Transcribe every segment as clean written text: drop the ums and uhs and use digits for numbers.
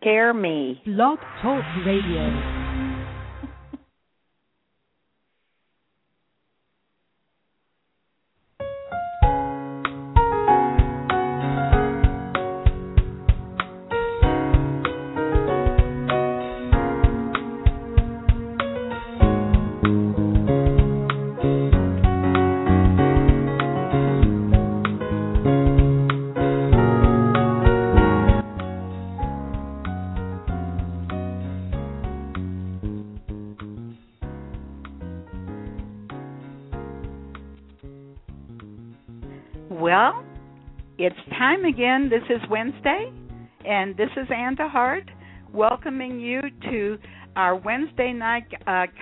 Scare me. Love Talk Radio. Well, it's time again. This is Wednesday, and this is Anne DeHart welcoming you to our Wednesday night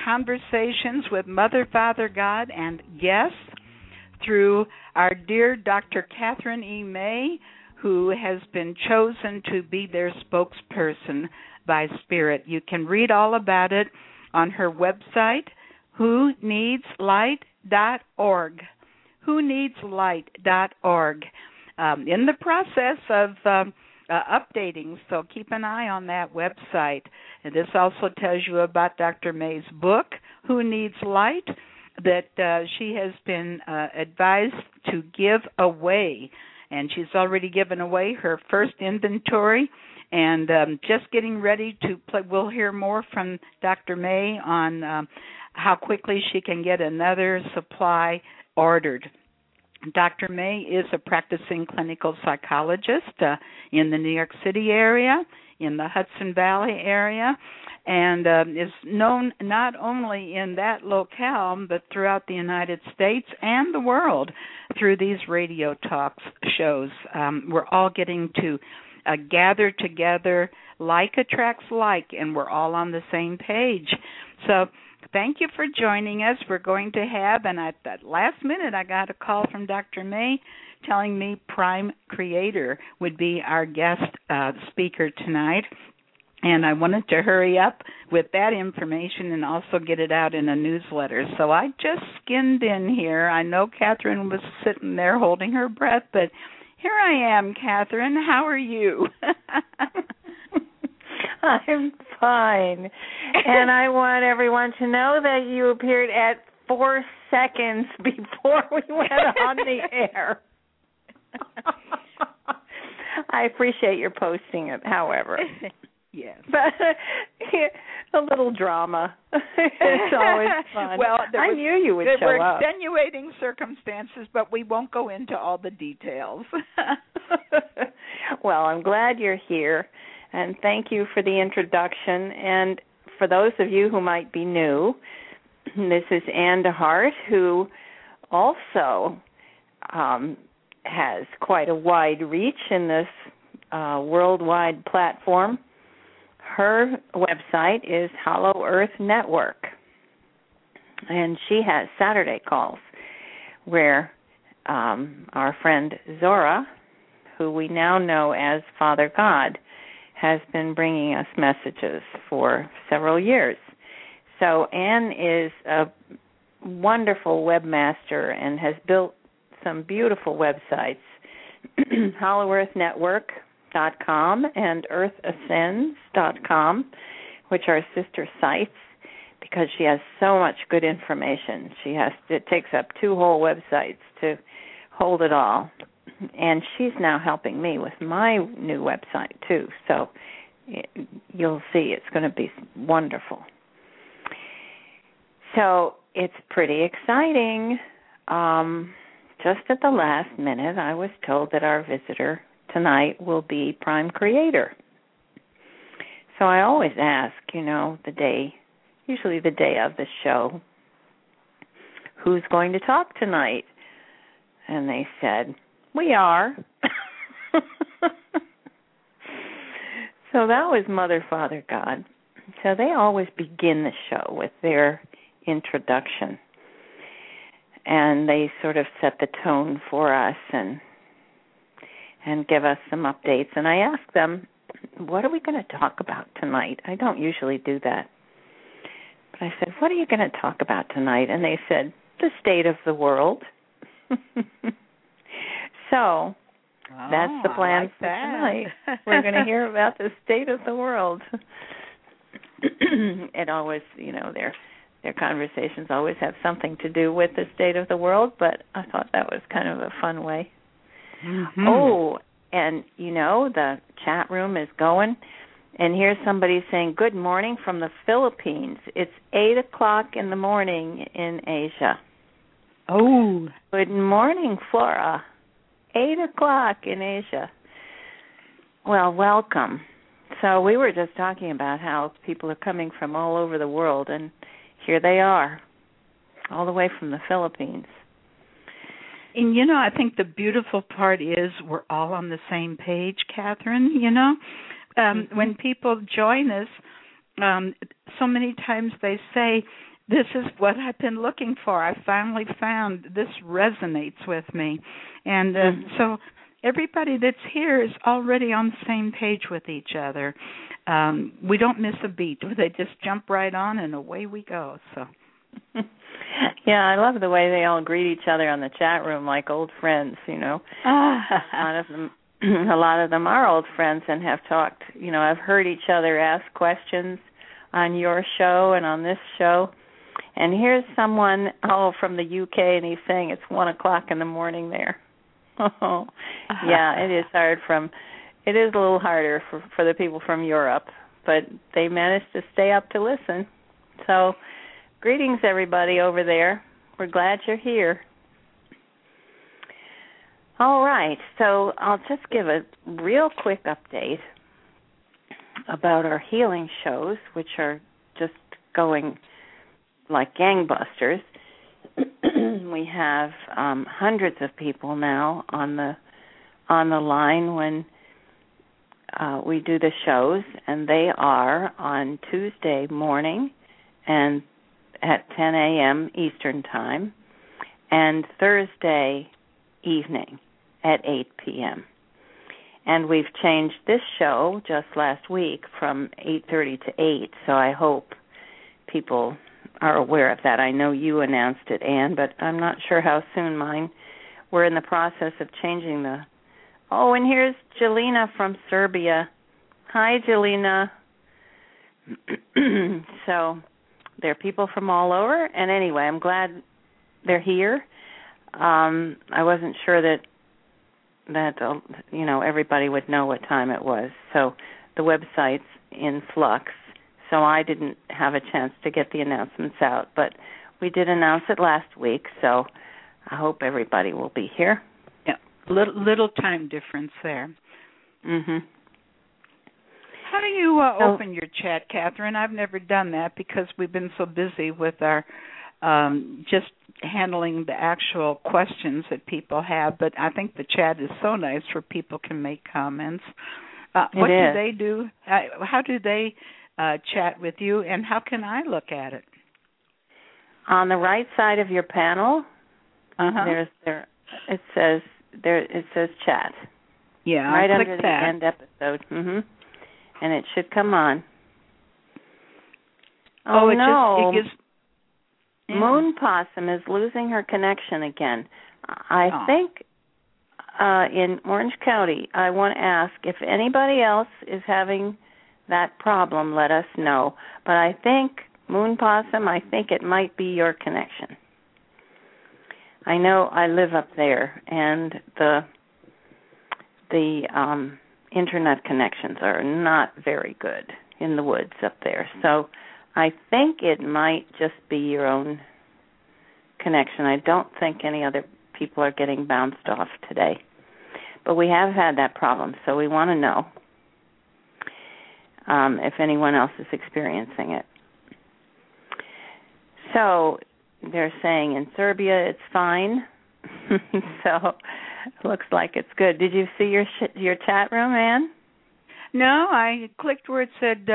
conversations with Mother, Father, God, and guests through our dear Dr. Kathryn E. May, who has been chosen to be their spokesperson by Spirit. You can read all about it on her website, whoneedslight.org. whoneedslight.org, in the process of updating, so keep an eye on that website. And this also tells you about Dr. May's book, Who Needs Light, that she has been advised to give away, and she's already given away her first inventory, and just getting ready to play. We'll hear more from Dr. May on how quickly she can get another supply ordered. Dr. May is a practicing clinical psychologist in the New York City area, in the Hudson Valley area, and is known not only in that locale, but throughout the United States and the world through these radio talks shows. We're all getting to gather together, like attracts like, and we're all on the same page. So thank you for joining us. We're going to have, and at that last minute I got a call from Dr. May telling me Prime Creator would be our guest speaker tonight, and I wanted to hurry up with that information and also get it out in a newsletter. So I just skimmed in here. I know Kathryn was sitting there holding her breath, but here I am, Kathryn. How are you? I'm fine. And I want everyone to know that you appeared at 4 seconds before we went on the air. I appreciate your posting it, however. Yes. But a little drama. It's always fun. Well, I knew you would show up. There were extenuating circumstances, but we won't go into all the details. Well, I'm glad you're here. And thank you for the introduction. And for those of you who might be new, this is Anne DeHart, who also has quite a wide reach in this worldwide platform. Her website is Hollow Earth Network. And she has Saturday calls where our friend Zora, who we now know as Father God, has been bringing us messages for several years. So Anne is a wonderful webmaster and has built some beautiful websites, hollowearthnetwork.com and earthascends.com, which are sister sites, because she has so much good information. It takes up two whole websites to hold it all. And she's now helping me with my new website, too. So you'll see it's going to be wonderful. So it's pretty exciting. Just at the last minute, I was told that our visitor tonight will be Prime Creator. So I always ask, usually the day of the show, who's going to talk tonight? And they said, we are. So So that was Mother, Father, God. So they always begin the show with their introduction. And they sort of set the tone for us and give us some updates. And I ask them, what are we going to talk about tonight? I don't usually do that. But I said, what are you going to talk about tonight? And they said, the state of the world. So that's the plan for tonight. We're going to hear about the state of the world. It always, you know, their conversations always have something to do with the state of the world, but I thought that was kind of a fun way. Mm-hmm. Oh, and, you know, the chat room is going, and here's somebody saying, good morning from the Philippines. It's 8 o'clock in the morning in Asia. Oh. Good morning, Flora. 8 o'clock in Asia. Well, welcome. So we were just talking about how people are coming from all over the world, and here they are, all the way from the Philippines. And, you know, I think the beautiful part is we're all on the same page, Kathryn, you know. When people join us, so many times they say, this is what I've been looking for. I finally found this resonates with me. And so everybody that's here is already on the same page with each other. We don't miss a beat. They just jump right on and away we go. So. Yeah, I love the way they all greet each other on the chat room like old friends, you know. A lot of them are old friends and have talked, you know, I've heard each other ask questions on your show and on this show. And here's someone, from the UK, and he's saying it's 1 o'clock in the morning there. Oh, yeah, it is hard from, it is a little harder for the people from Europe, but they managed to stay up to listen. So, greetings, everybody over there. We're glad you're here. All right, so I'll just give a real quick update about our healing shows, which are just going like gangbusters. We have hundreds of people now on the line when we do the shows, and they are on Tuesday morning and at 10 a.m. Eastern Time, and Thursday evening at 8 p.m. And we've changed this show just last week from 8:30 to 8, so I hope people are aware of that. I know you announced it, Anne, but I'm not sure how soon mine. We're in the process of changing the... Oh, and here's Jelena from Serbia. Hi, Jelena. So... there are people from all over, and anyway, I'm glad they're here. I wasn't sure that you know, everybody would know what time it was, so the website's in flux, so I didn't have a chance to get the announcements out, but we did announce it last week, so I hope everybody will be here. Yeah, little time difference there. Mm-hmm. How do you open your chat, Kathryn? I've never done that because we've been so busy with our just handling the actual questions that people have. But I think the chat is so nice where people can make comments. What do they do? How do they chat with you, and how can I look at it? On the right side of your panel, it says chat. Yeah, right under the end episode. Mm-hmm. And it should come on. Oh, no. Moon Possum is losing her connection again. I think in Orange County, I want to ask if anybody else is having that problem, let us know. But I think, Moon Possum, I think it might be your connection. I know I live up there, and the internet connections are not very good in the woods up there. So I think it might just be your own connection. I don't think any other people are getting bounced off today. But we have had that problem, so we want to know if anyone else is experiencing it. So they're saying in Serbia it's fine. So... looks like it's good. Did you see your chat room, Anne? No, I clicked where it said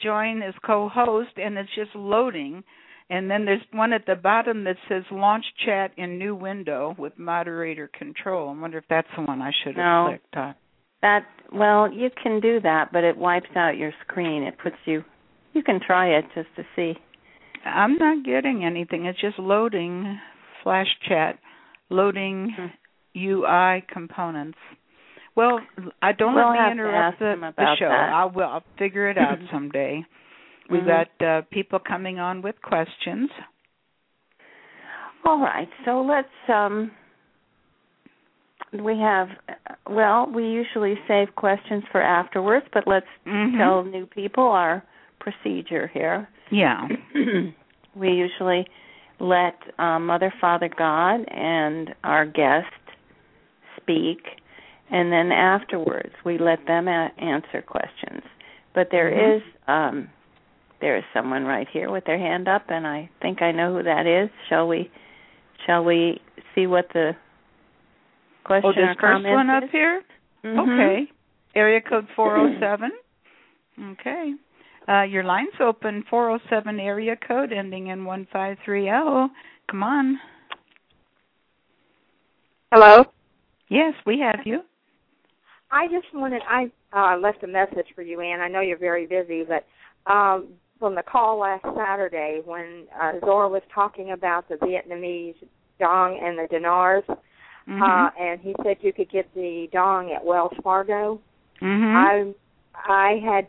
join as co-host, and it's just loading. And then there's one at the bottom that says launch chat in new window with moderator control. I wonder if that's the one I should have clicked on. That, well, you can do that, but it wipes out your screen. It puts you, you can try it just to see. I'm not getting anything. It's just loading, flash chat, loading UI components. Well, I don't let me interrupt the show. I'll figure it out someday. We've got people coming on with questions. All right, so let's, we have, well, we usually save questions for afterwards, but let's tell new people our procedure here. Yeah. We usually let Mother, Father, God, and our guest speak, and then afterwards we let them answer questions. But there is... there is someone right here with their hand up, and I think I know who that is. Shall we see what the question or comment is? Oh, this first one up here? Okay. Area code 407. Okay. Your line's open, 407 area code ending in 1530. Come on. Hello? Yes, we have you. I left a message for you, Anne. I know you're very busy, but from the call last Saturday when Zora was talking about the Vietnamese dong and the dinars, and he said you could get the dong at Wells Fargo. I had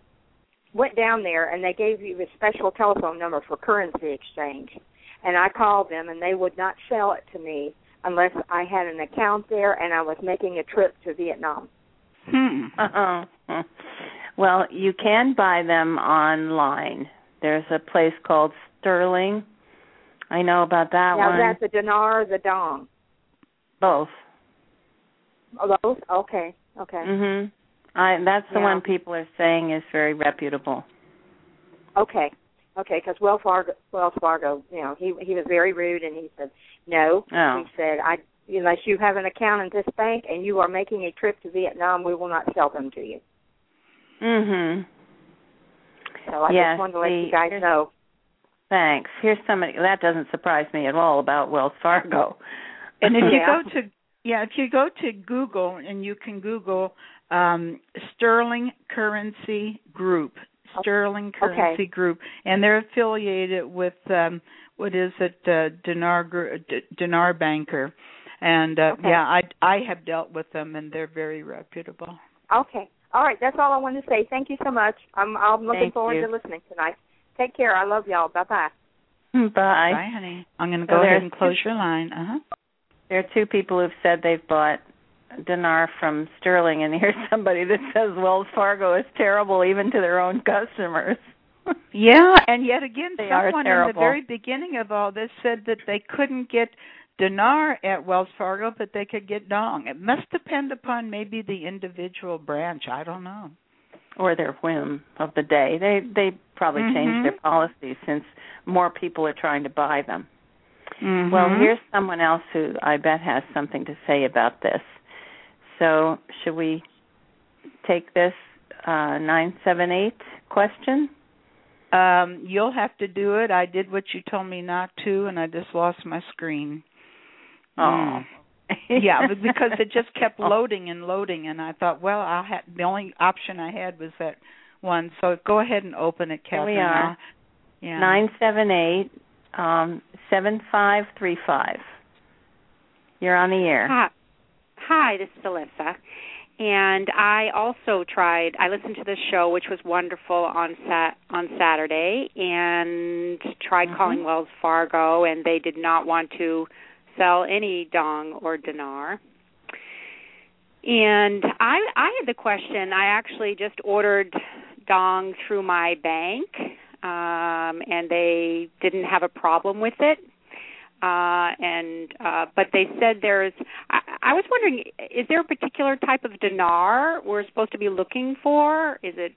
went down there, and they gave you a special telephone number for currency exchange, and I called them, and they would not sell it to me unless I had an account there and I was making a trip to Vietnam. Well, you can buy them online. There's a place called Sterling. I know about that one. Now, is that the dinar or the dong? Both. Oh, both? Okay. That's the one people are saying is very reputable. Okay, because Wells Fargo, you know, he was very rude, and he said, no. Oh. He said, unless you have an account in this bank and you are making a trip to Vietnam, we will not sell them to you. So I just wanted to let you guys know. Thanks. Here's somebody that doesn't surprise me at all about Wells Fargo. And if you go to Google, and you can Google Sterling Currency Group, Sterling Currency Group, and they're affiliated with Dinar Banker, and I have dealt with them, and they're very reputable. Okay. All right, that's all I wanted to say. Thank you so much. I'm looking forward to listening tonight. Take care. I love y'all. Bye-bye. Bye. Bye, honey. I'm going to go ahead and close your line. There are two people who've said they've bought dinar from Sterling, and here's somebody that says Wells Fargo is terrible even to their own customers. Yeah, and yet again, someone in the very beginning of all this said that they couldn't get dinar at Wells Fargo, but they could get dong. It must depend upon maybe the individual branch. I don't know. Or their whim of the day. They probably changed their policies since more people are trying to buy them. Well, here's someone else who I bet has something to say about this. So should we take this 978 question? You'll have to do it. I did what you told me not to, and I just lost my screen. Oh, yeah, because it just kept loading, and I thought, well, the only option I had was that one. So go ahead and open it, Kathryn. Here we are. Yeah. 978 7535. You're on the air. Hi, this is Alyssa. And I also I listened to the show, which was wonderful, on Saturday, and tried calling Wells Fargo, and they did not want to sell any dong or dinar. And I had the question. I actually just ordered dong through my bank, and they didn't have a problem with it. But they said I was wondering, is there a particular type of dinar we're supposed to be looking for? Is it,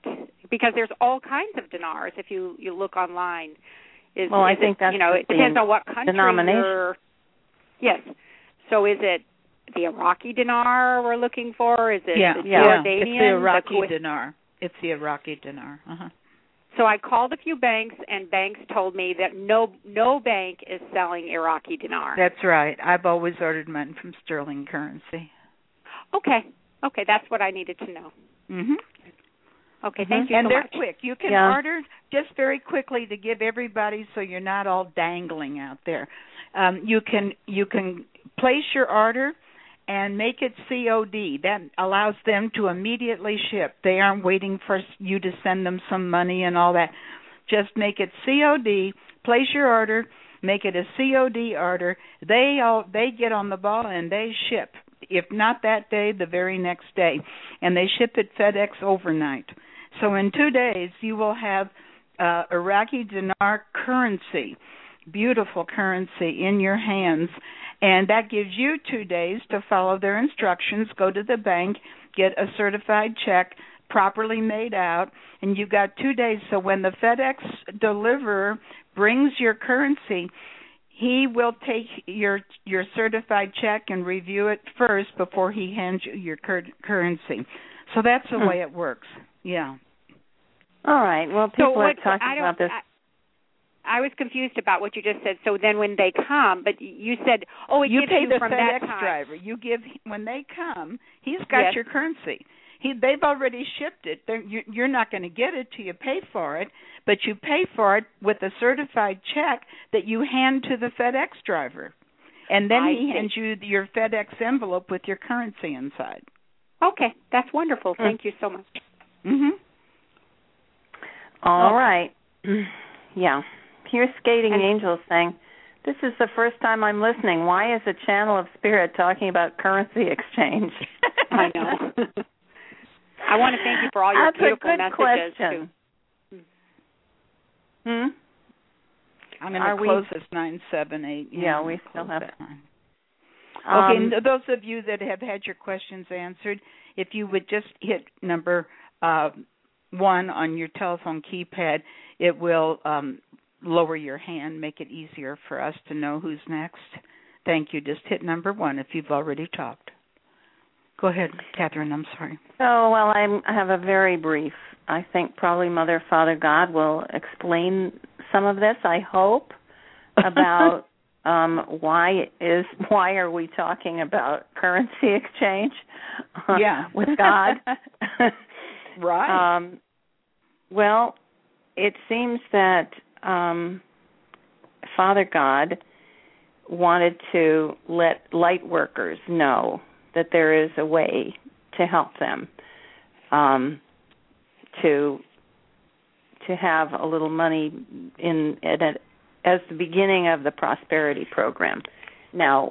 because there's all kinds of dinars if you look online. I think that's, you know, it depends on what country you're. Yes. So is it the Iraqi dinar we're looking for? Is it the Jordanian? It's the Iraqi dinar. It's the Iraqi dinar. Uh-huh. So I called a few banks, and banks told me that no bank is selling Iraqi dinar. That's right. I've always ordered mine from Sterling Currency. Okay, that's what I needed to know. Mm-hmm. Okay, thank you so much. And they're quick. You can order just very quickly to give everybody, so you're not all dangling out there. You can place your order and make it COD. That allows them to immediately ship. They aren't waiting for you to send them some money and all that. Just make it COD, place your order, make it a COD order. They get on the ball and they ship. If not that day, the very next day. And they ship it FedEx overnight. So in 2 days, you will have Iraqi dinar currency, beautiful currency, in your hands. And that gives you 2 days to follow their instructions, go to the bank, get a certified check, properly made out, and you've got 2 days. So when the FedEx deliverer brings your currency, he will take your certified check and review it first before he hands you your currency. So that's the way it works. Yeah. All right. Well, people are talking about this. I was confused about what you just said. So then when they come, but you said, you gives you from that time. You pay the FedEx driver. When they come, he's got your currency. They've already shipped it. You're not going to get it till you pay for it, but you pay for it with a certified check that you hand to the FedEx driver. And then he hands you your FedEx envelope with your currency inside. Okay. That's wonderful. Thank you so much. Mm-hmm. All right. Yeah. Pure Skating Angels saying, this is the first time I'm listening. Why is a channel of spirit talking about currency exchange? I know. I want to thank you for all your beautiful messages. Too. I'm going to close this 978. Yeah, we still have time. Okay, those of you that have had your questions answered, if you would just hit number 1 on your telephone keypad, it will lower your hand, make it easier for us to know who's next. Thank you. Just hit number 1 if you've already talked. Go ahead, Kathryn. I'm sorry. Oh, well, I have a very brief. I think probably Mother, Father, God will explain some of this, I hope, about why are we talking about currency exchange with God? Right. Well, it seems that Father God wanted to let light workers know that there is a way to help them to have a little money as the beginning of the prosperity program. Now,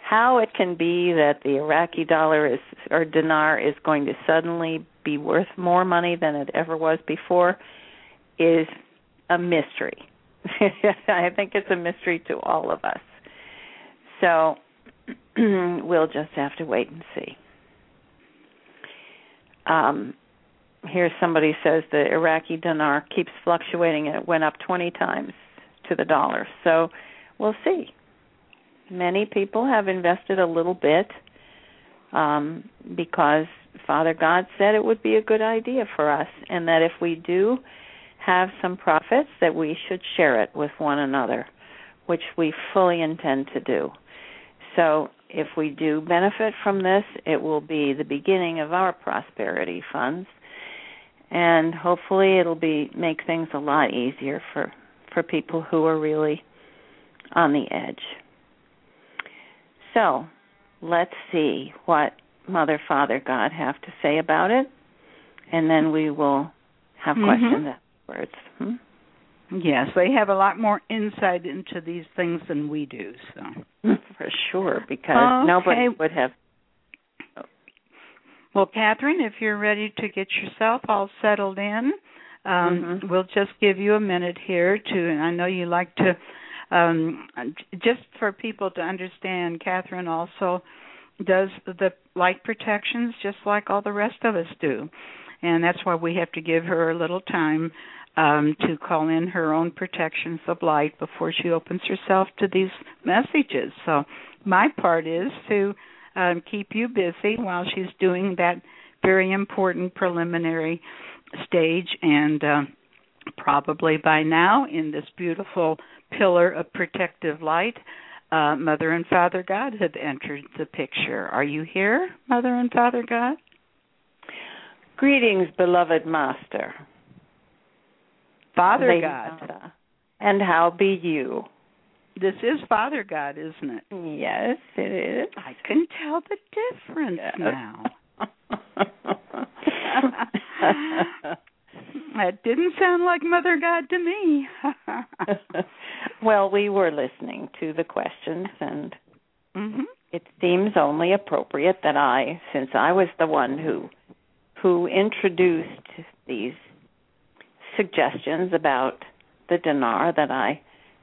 how it can be that the Iraqi dinar is going to suddenly be worth more money than it ever was before is a mystery. I think it's a mystery to all of us. So we'll just have to wait and see. Here somebody says the Iraqi dinar keeps fluctuating, and it went up 20 times to the dollar. So we'll see. Many people have invested a little bit because Father God said it would be a good idea for us, and that if we do have some profits, that we should share it with one another, which we fully intend to do. So if we do benefit from this, it will be the beginning of our prosperity funds, and hopefully it'll make things a lot easier for people who are really on the edge. So let's see what Mother, Father, God have to say about it, and then we will have questions afterwards. Yes, they have a lot more insight into these things than we do, so for sure, because nobody would have. Well, Kathryn, if you're ready to get yourself all settled in, we'll just give you a minute here to, and I know you like to, just for people to understand, Kathryn also does the light protections just like all the rest of us do, and that's why we have to give her a little time to call in her own protections of light before she opens herself to these messages. So my part is to keep you busy while she's doing that very important preliminary stage, and probably by now in this beautiful pillar of protective light, Mother and Father God have entered the picture. Are you here, Mother and Father God? Greetings, beloved Master. Father God. And how be you? This is Father God, isn't it? Yes, it is. I can tell the difference now. That didn't sound like Mother God to me. Well, we were listening to the questions, and it seems only appropriate that I, since I was the one who introduced these suggestions about the dinar, that I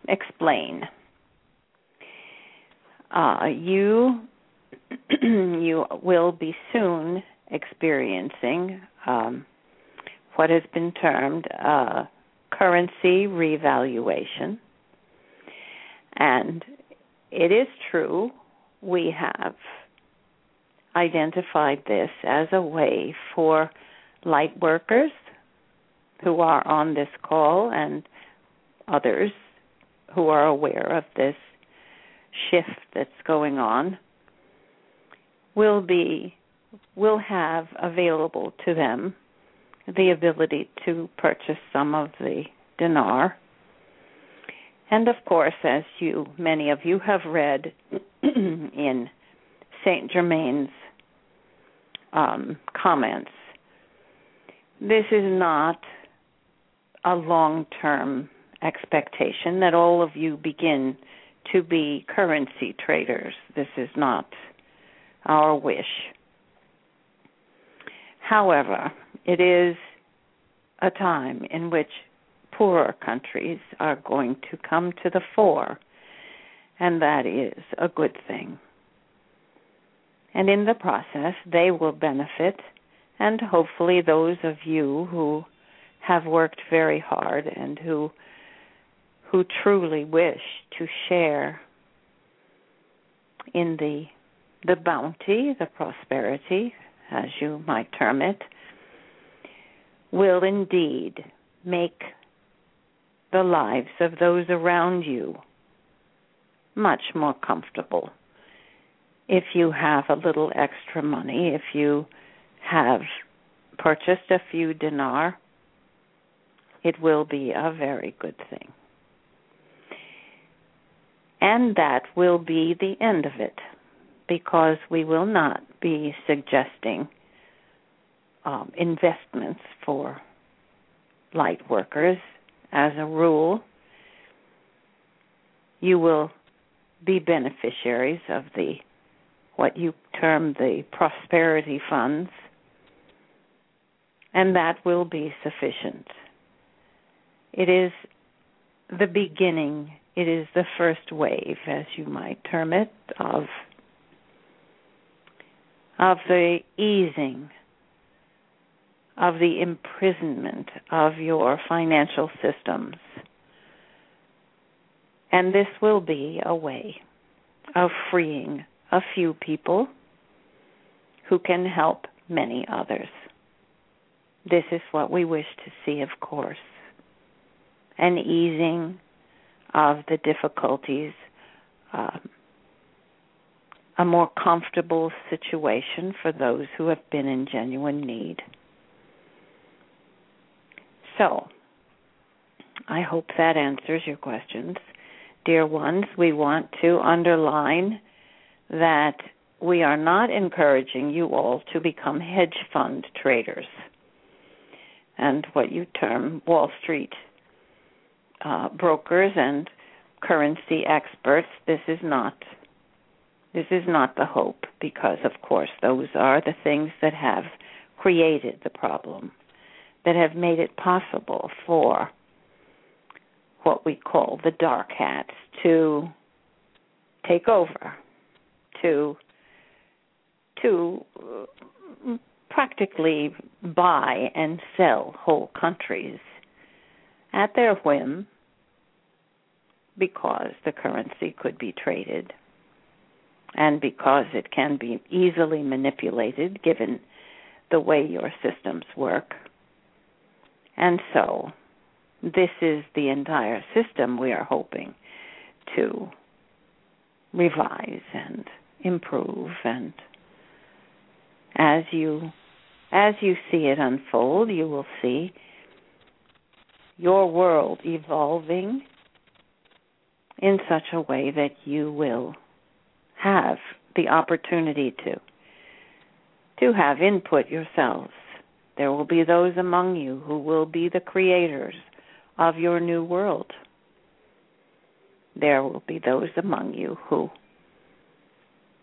explain. You will be soon experiencing what has been termed currency revaluation. And it is true, we have identified this as a way for light workers who are on this call and others who are aware of this shift that's going on will have available to them the ability to purchase some of the dinar. And of course, as many of you have read in Saint Germain's comments, this is not a long-term expectation that all of you begin to be currency traders. This is not our wish. However, it is a time in which poorer countries are going to come to the fore, and that is a good thing. And in the process, they will benefit, and hopefully those of you who have worked very hard and who truly wish to share in the bounty, the prosperity, as you might term it, will indeed make the lives of those around you much more comfortable. If you have a little extra money, if you have purchased a few dinar, it will be a very good thing. And that will be the end of it, because we will not be suggesting investments for light workers. As a rule, you will be beneficiaries of what you term the prosperity funds, and that will be sufficient. It is the beginning. It is the first wave, as you might term it, of the easing, of the imprisonment of your financial systems. And this will be a way of freeing a few people who can help many others. This is what we wish to see, of course, an easing of the difficulties, a more comfortable situation for those who have been in genuine need. So, I hope that answers your questions. Dear ones, we want to underline that we are not encouraging you all to become hedge fund traders and what you term Wall Street brokers and currency experts. This is not the hope, because, of course, those are the things that have created the problem, that have made it possible for what we call the dark hats to take over, to practically buy and sell whole countries at their whim, because the currency could be traded and because it can be easily manipulated given the way your systems work. And so this is the entire system we are hoping to revise and improve. And as you see it unfold, you will see your world evolving in such a way that you will have the opportunity to have input yourselves. There will be those among you who will be the creators of your new world. There will be those among you who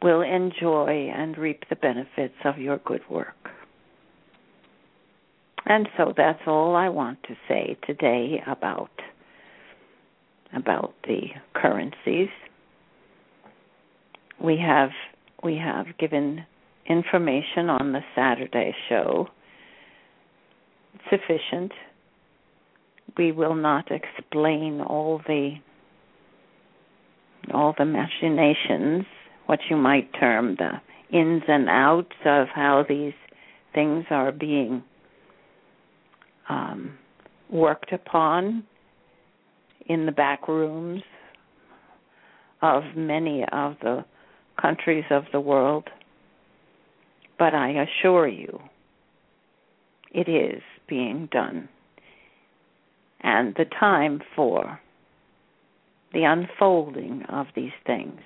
will enjoy and reap the benefits of your good work. And so that's all I want to say today about the currencies. We have given information on the Saturday show sufficient. We will not explain all the machinations, what you might term the ins and outs of how these things are being worked upon in the back rooms of many of the countries of the world. But I assure you, it is being done. And the time for the unfolding of these things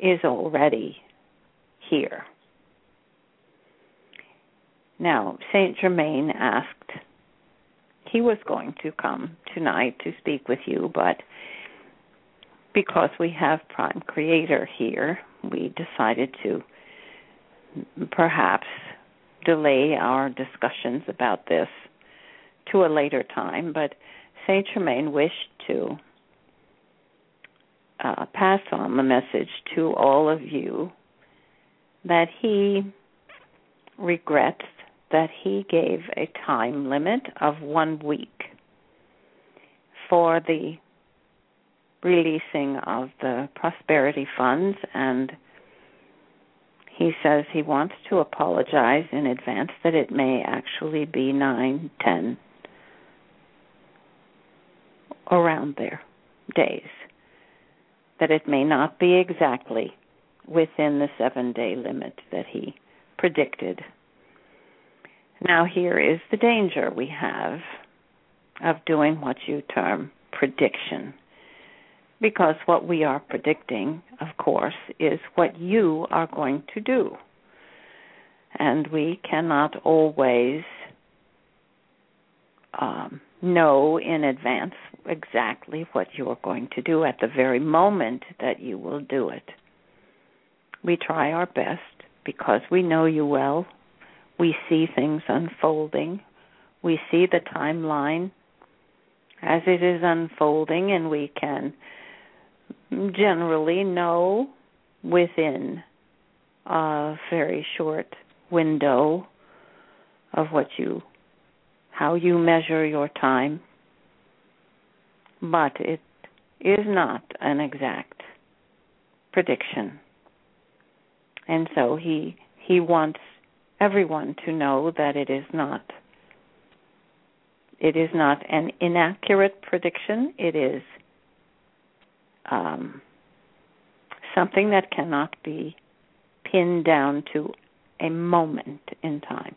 is already here. Now, Saint Germain asked, he was going to come tonight to speak with you, but because we have Prime Creator here, we decided to perhaps delay our discussions about this to a later time, but Saint Germain wished to pass on the message to all of you that he regrets that he gave a time limit of 1 week for the releasing of the prosperity funds, and he says he wants to apologize in advance that it may actually be 9, 10, around there, days, that it may not be exactly within the 7-day limit that he predicted. Now, here is the danger we have of doing what you term prediction, because what we are predicting, of course, is what you are going to do. And we cannot always know in advance exactly what you're going to do at the very moment that you will do it. We try our best because we know you well. We see things unfolding. We see the timeline as it is unfolding, and we can generally know within a very short window of how you measure your time, but it is not an exact prediction. And so he wants everyone to know that it is not an inaccurate prediction. It is something that cannot be pinned down to a moment in time.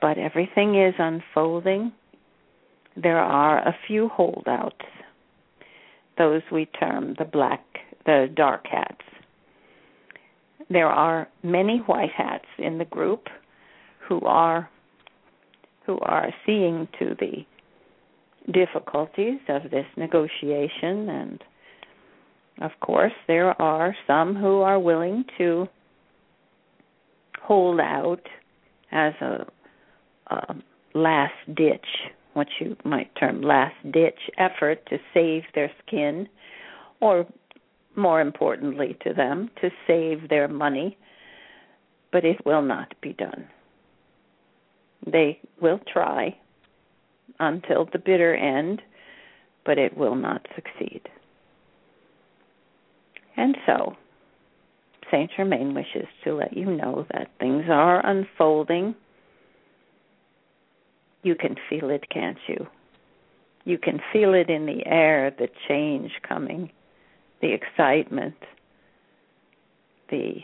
But everything is unfolding. There are a few holdouts, those we term the dark hats. There are many white hats in the group who are seeing to the difficulties of this negotiation, and of course there are some who are willing to hold out as a last-ditch, what you might term last-ditch effort to save their skin, or more importantly to them, to save their money, but it will not be done. They will try until the bitter end, but it will not succeed. And so, Saint Germain wishes to let you know that things are unfolding. You can feel it, can't you? You can feel it in the air, the change coming, the excitement, the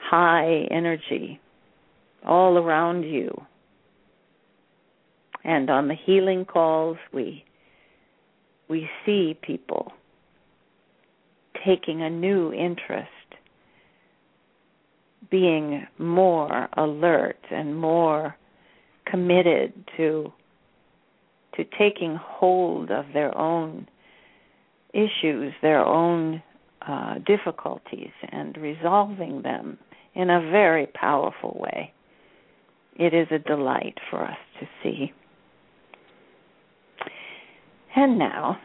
high energy all around you. And on the healing calls, we see people taking a new interest, being more alert and more committed to taking hold of their own issues, their own difficulties, and resolving them in a very powerful way. It is a delight for us to see. And now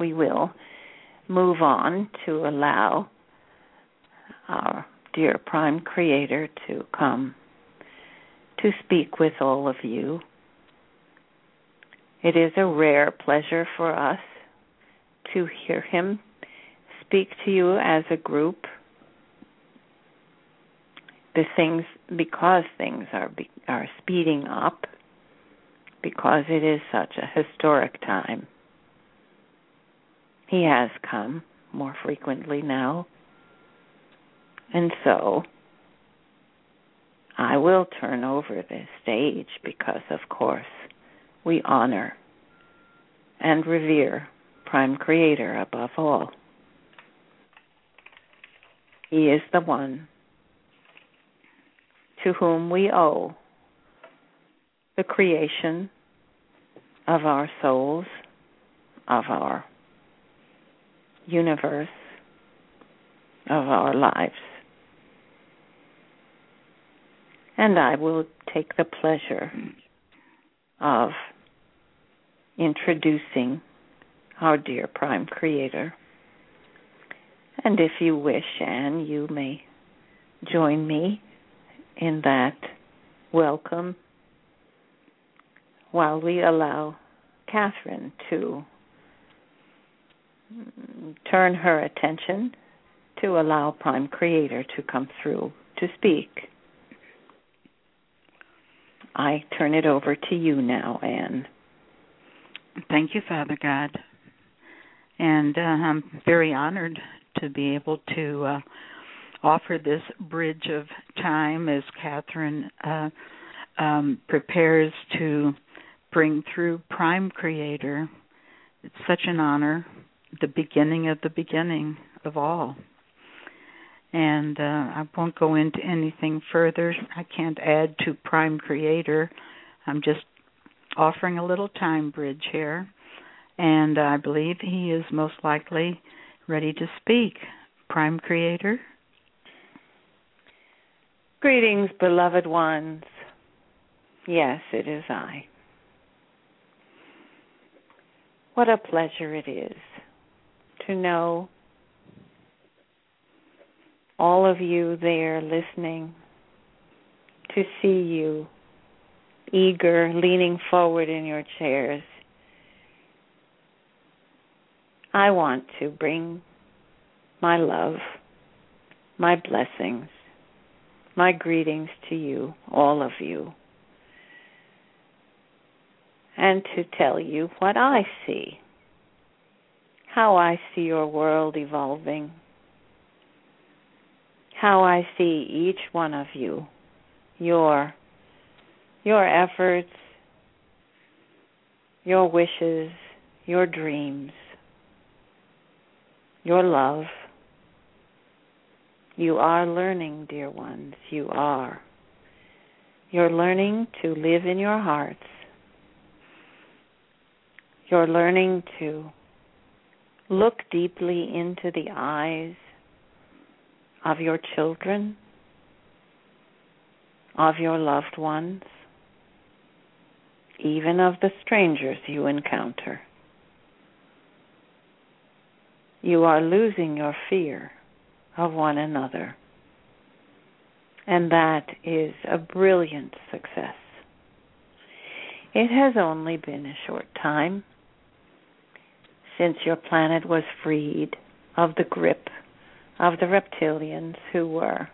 we will move on to allow our dear Prime Creator to come to speak with all of you. It is a rare pleasure for us to hear him speak to you as a group. Because things are speeding up, because it is such a historic time. He has come more frequently now. And so I will turn over this stage because, of course, we honor and revere Prime Creator above all. He is the one to whom we owe the creation of our souls, of our universe, of our lives. And I will take the pleasure of introducing our dear Prime Creator. And if you wish, Anne, you may join me in that welcome while we allow Kathryn to turn her attention to allow Prime Creator to come through to speak. I turn it over to you now, Anne. Thank you, Father God. And I'm very honored to be able to offer this bridge of time as Kathryn prepares to bring through Prime Creator. It's such an honor, the beginning of all. And I won't go into anything further. I can't add to Prime Creator. I'm just offering a little time bridge here. And I believe he is most likely ready to speak. Prime Creator. Greetings, beloved ones. Yes, it is I. What a pleasure it is to know all of you there listening, to see you eager, leaning forward in your chairs. I want to bring my love, my blessings, my greetings to you, all of you, and to tell you what I see, how I see your world evolving, how I see each one of you, your efforts, your wishes, your dreams, your love. You are learning, dear ones, you are. You're learning to live in your hearts. You're learning to look deeply into the eyes of your children, of your loved ones, even of the strangers you encounter. You are losing your fear of one another. And that is a brilliant success. It has only been a short time since your planet was freed of the grip of the reptilians who were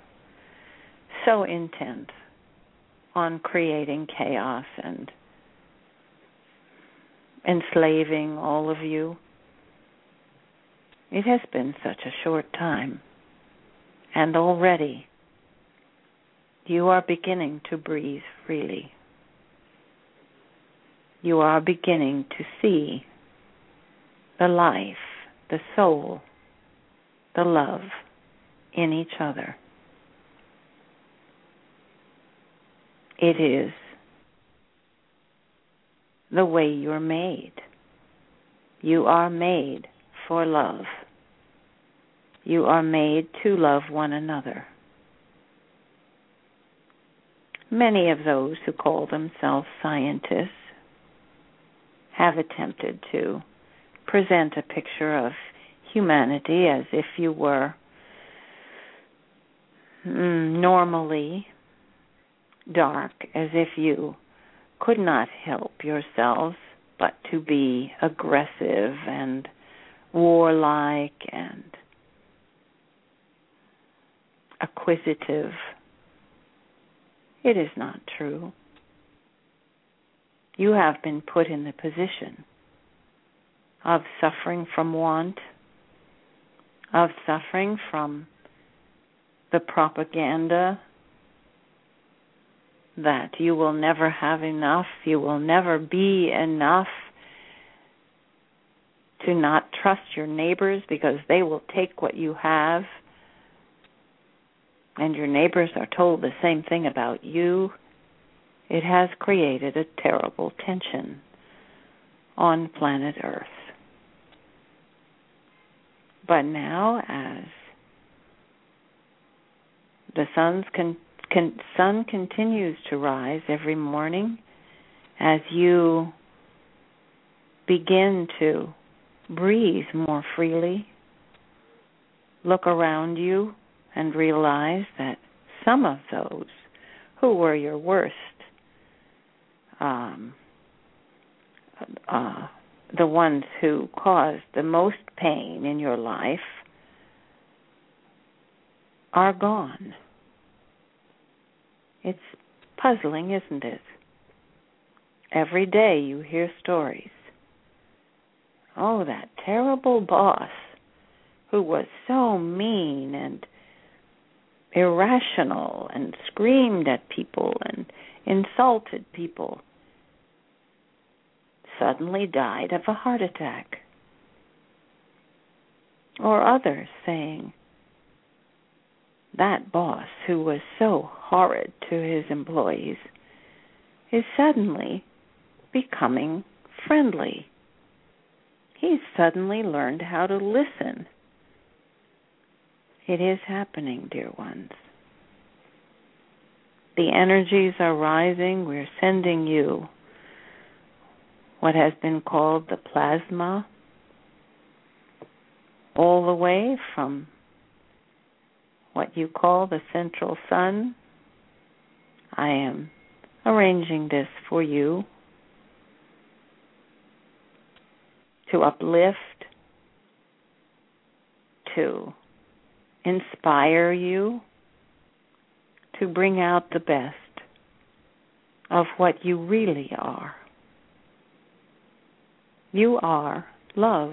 so intent on creating chaos and enslaving all of you. It has been such a short time, and already you are beginning to breathe freely. You are beginning to see the life, the soul, the love in each other. It is the way you're made. You are made for love. You are made to love one another. Many of those who call themselves scientists have attempted to present a picture of humanity as if you were normally dark, as if you could not help yourselves but to be aggressive and warlike and acquisitive. It is not true. You have been put in the position of suffering from want, of suffering from the propaganda that you will never have enough, you will never be enough, to not trust your neighbors because they will take what you have, and your neighbors are told the same thing about you. It has created a terrible tension on planet Earth. But now, as the sun continues to rise every morning, as you begin to breathe more freely, look around you and realize that some of those who were your worst, the ones who caused the most pain in your life, are gone. It's puzzling, isn't it? Every day you hear stories. Oh, that terrible boss who was so mean and irrational and screamed at people and insulted people suddenly died of a heart attack. Or others saying, that boss who was so horrid to his employees is suddenly becoming friendly. He's suddenly learned how to listen. It is happening, dear ones. The energies are rising. We're sending you what has been called the plasma, all the way from what you call the central sun. I am arranging this for you to uplift, to inspire you, to bring out the best of what you really are. You are love.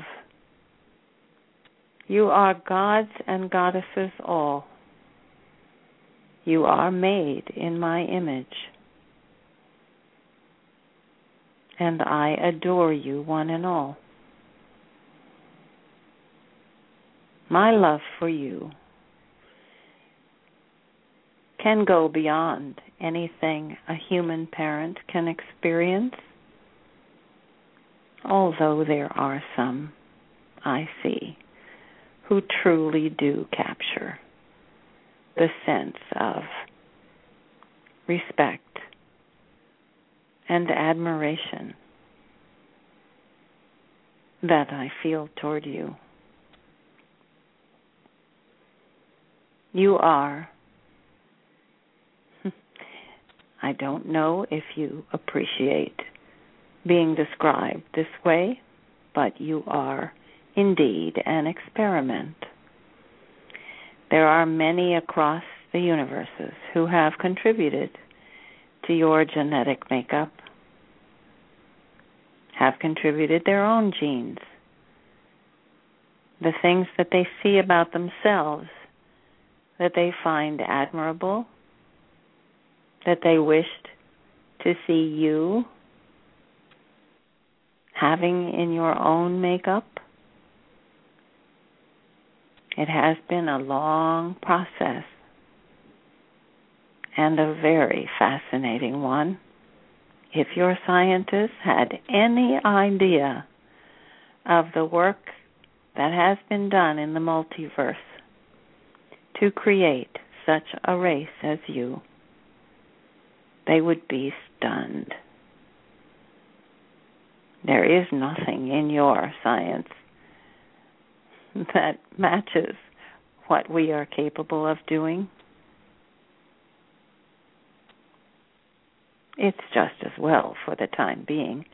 You are gods and goddesses all. You are made in my image. And I adore you one and all. My love for you can go beyond anything a human parent can experience, although there are some, I see, who truly do capture the sense of respect and admiration that I feel toward you. You are, I don't know if you appreciate being described this way, but you are indeed an experiment. There are many across the universes who have contributed to your genetic makeup, have contributed their own genes, the things that they see about themselves that they find admirable, that they wished to see you having in your own makeup. It has been a long process and a very fascinating one. If your scientists had any idea of the work that has been done in the multiverse to create such a race as you, they would be stunned. There is nothing in your science that matches what we are capable of doing. It's just as well for the time being.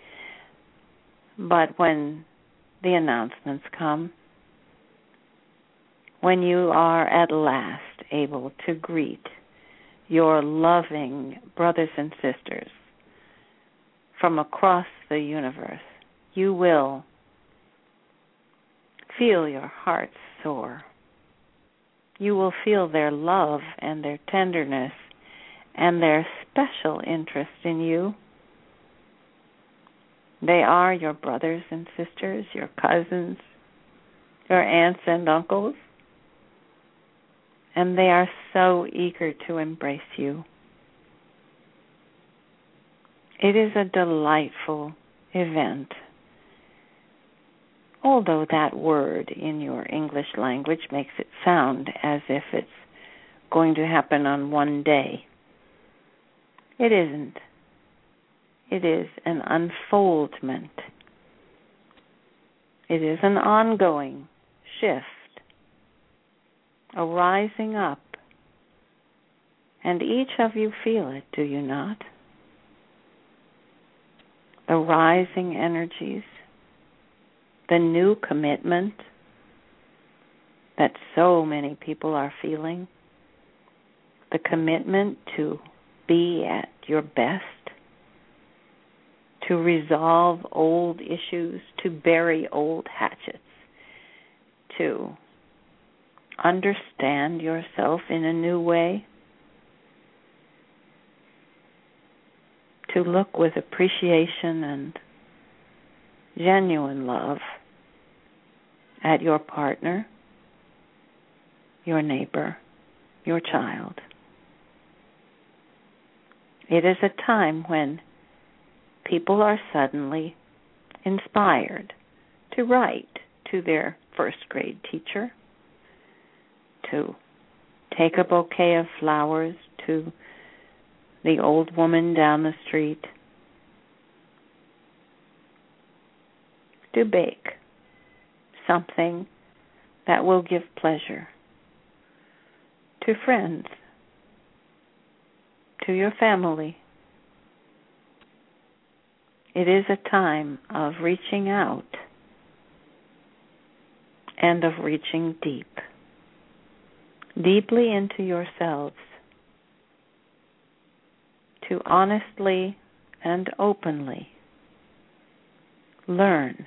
But when the announcements come, when you are at last able to greet your loving brothers and sisters from across the universe, you will feel your heart soar. You will feel their love and their tenderness and their special interest in you. They are your brothers and sisters, your cousins, your aunts and uncles, and they are so eager to embrace you. It is a delightful event. Although that word in your English language makes it sound as if it's going to happen on one day, it isn't. It is an unfoldment. It is an ongoing shift, a rising up. And each of you feel it, do you not? The rising energies, the new commitment that so many people are feeling, the commitment to be at your best, to resolve old issues, to bury old hatchets, to understand yourself in a new way, to look with appreciation and genuine love at your partner, your neighbor, your child. It is a time when people are suddenly inspired to write to their first grade teacher, to take a bouquet of flowers to the old woman down the street, to bake something that will give pleasure to friends, to your family. It is a time of reaching out and of reaching deeply into yourselves, to honestly and openly learn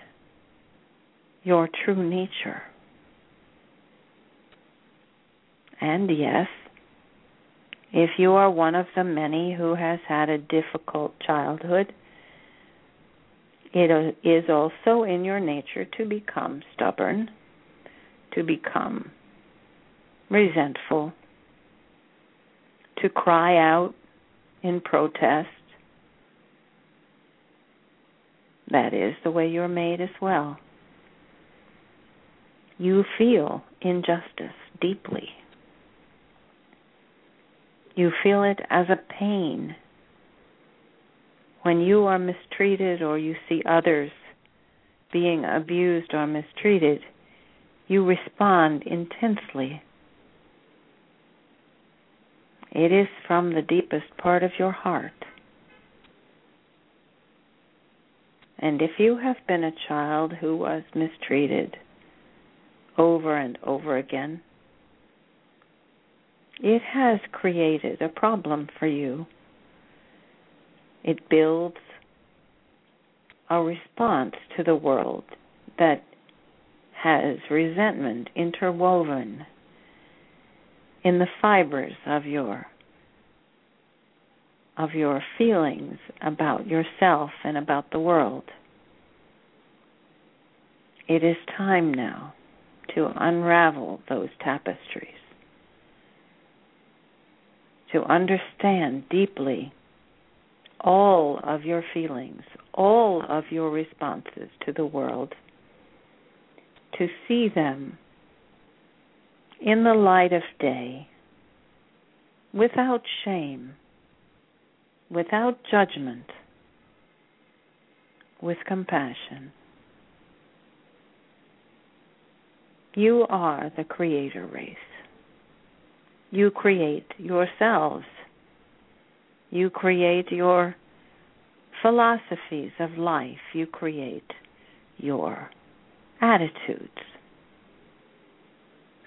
your true nature. And yes, if you are one of the many who has had a difficult childhood, it is also in your nature to become stubborn, to become resentful, to cry out in protest. That is the way you're made as well. You feel injustice deeply. You feel it as a pain when you are mistreated or you see others being abused or mistreated. You respond intensely. It is from the deepest part of your heart. And if you have been a child who was mistreated over and over again, it has created a problem for you. It builds a response to the world that has resentment interwoven in the fibers of your feelings about yourself and about the world. It is time now to unravel those tapestries, to understand deeply all of your feelings, all of your responses to the world, to see them in the light of day, without shame, without judgment, with compassion. You are the creator race. You create yourselves. You create your philosophies of life. You create your attitudes.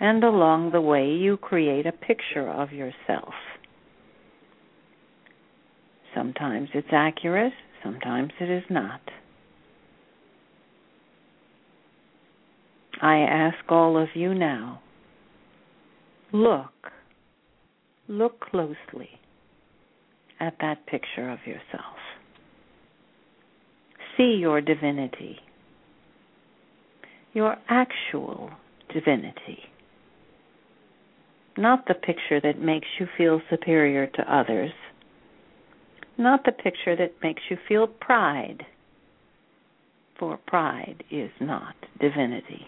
And along the way, you create a picture of yourself. Sometimes it's accurate, sometimes it is not. I ask all of you now, look closely at that picture of yourself. See your divinity, your actual divinity, not the picture that makes you feel superior to others, not the picture that makes you feel pride, for pride is not divinity.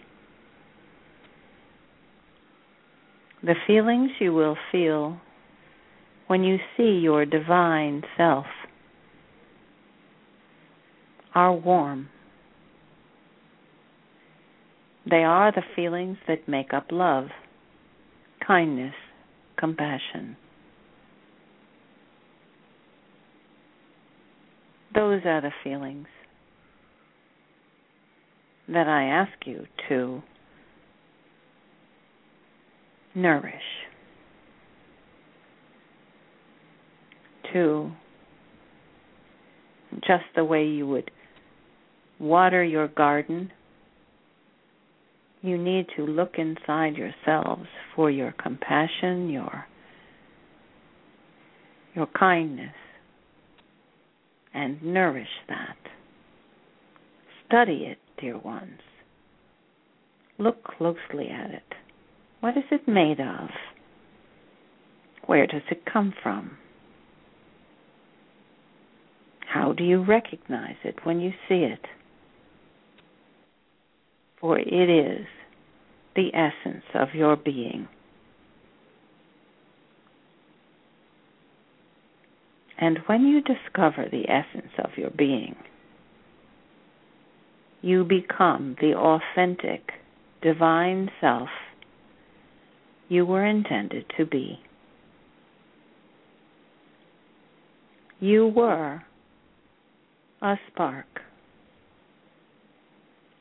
The feelings you will feel when you see your divine self are warm. They are the feelings that make up love, kindness, compassion. Those are the feelings that I ask you to nourish, to just the way you would water your garden. You need to look inside yourselves for your compassion, your kindness, and nourish that. Study it, dear ones. Look closely at it. What is it made of? Where does it come from? How do you recognize it when you see it? For it is the essence of your being. And when you discover the essence of your being, you become the authentic, divine self you were intended to be. You were a spark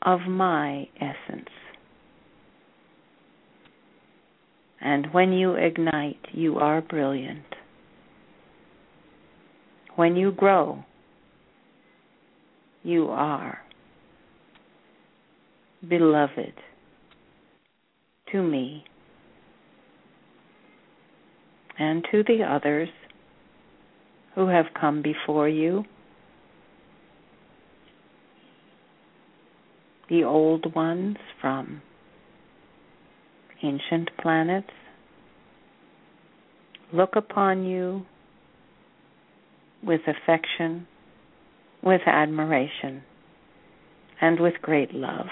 of my essence. And when you ignite, you are brilliant. When you grow, you are beloved to me and to the others who have come before you, the old ones from ancient planets. Look upon you with affection, with admiration, and with great love.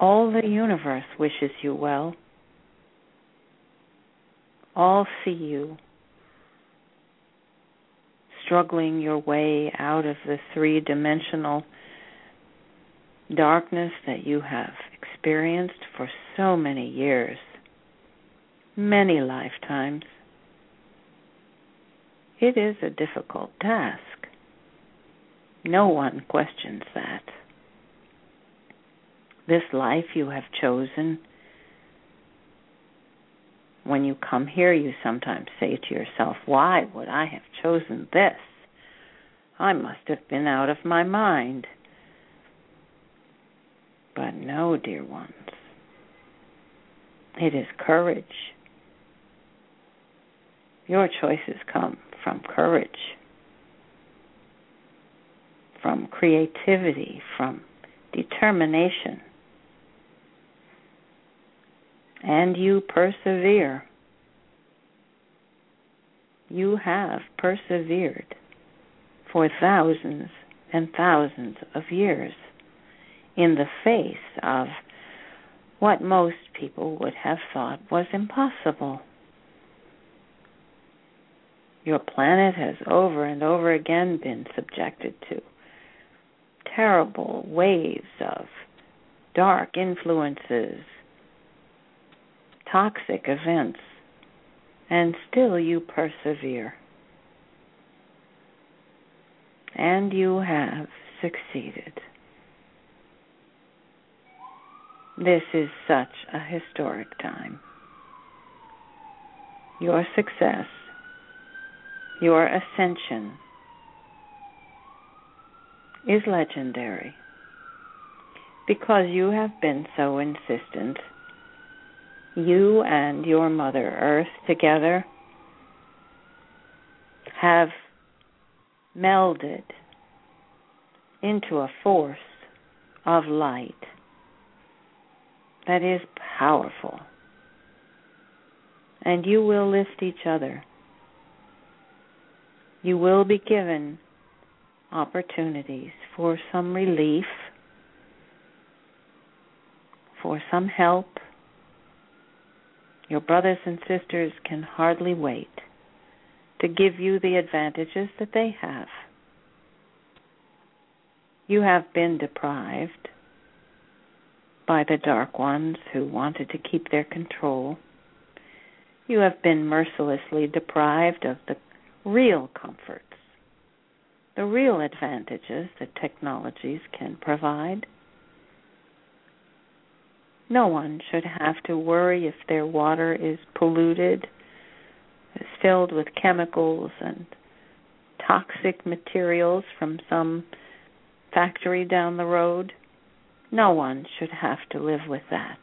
All the universe wishes you well. All see you struggling your way out of the three-dimensional darkness that you have experienced for so many years, many lifetimes. It is a difficult task. No one questions that. This life you have chosen when you come here, you sometimes say to yourself, why would I have chosen this? I must have been out of my mind. But no, dear ones, it is courage. Your choices come from courage, from creativity, from determination. And you persevere. You have persevered for thousands and thousands of years in the face of what most people would have thought was impossible. Your planet has over and over again been subjected to terrible waves of dark influences, toxic events, and still you persevere. And you have succeeded. This is such a historic time. Your success, your ascension, is legendary because you have been so insistent. You and your Mother Earth together have melded into a force of light that is powerful. And you will lift each other. You will be given opportunities for some relief, for some help. Your brothers and sisters can hardly wait to give you the advantages that they have. You have been deprived by the dark ones who wanted to keep their control. You have been mercilessly deprived of the real comforts, the real advantages that technologies can provide. No one should have to worry if their water is polluted, is filled with chemicals and toxic materials from some factory down the road. No one should have to live with that.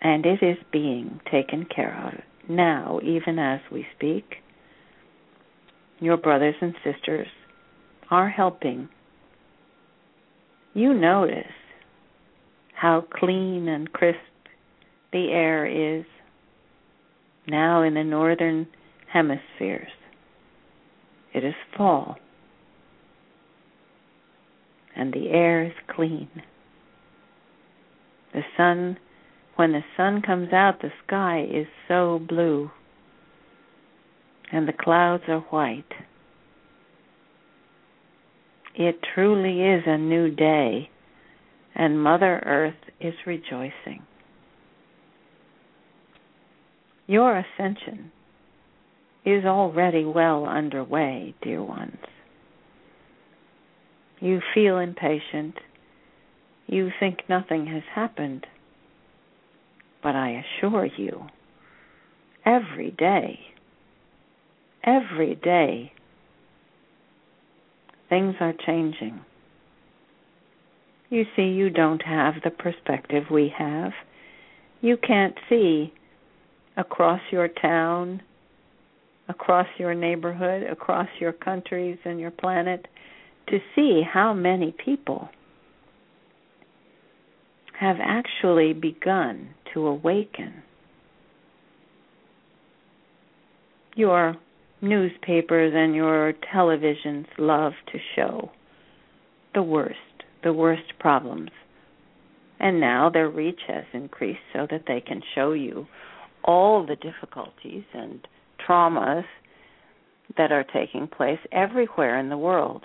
And it is being taken care of now, even as we speak. Your brothers and sisters are helping. You notice how clean and crisp the air is now in the northern hemispheres. It is fall, and the air is clean. The sun, when the sun comes out, the sky is so blue, and the clouds are white. It truly is a new day, and Mother Earth is rejoicing. Your ascension is already well underway, dear ones. You feel impatient. You think nothing has happened. But I assure you, every day, things are changing. You see, you don't have the perspective we have. You can't see across your town, across your neighborhood, across your countries and your planet, to see how many people have actually begun to awaken. Your newspapers and your televisions love to show the worst problems. And now their reach has increased so that they can show you all the difficulties and traumas that are taking place everywhere in the world.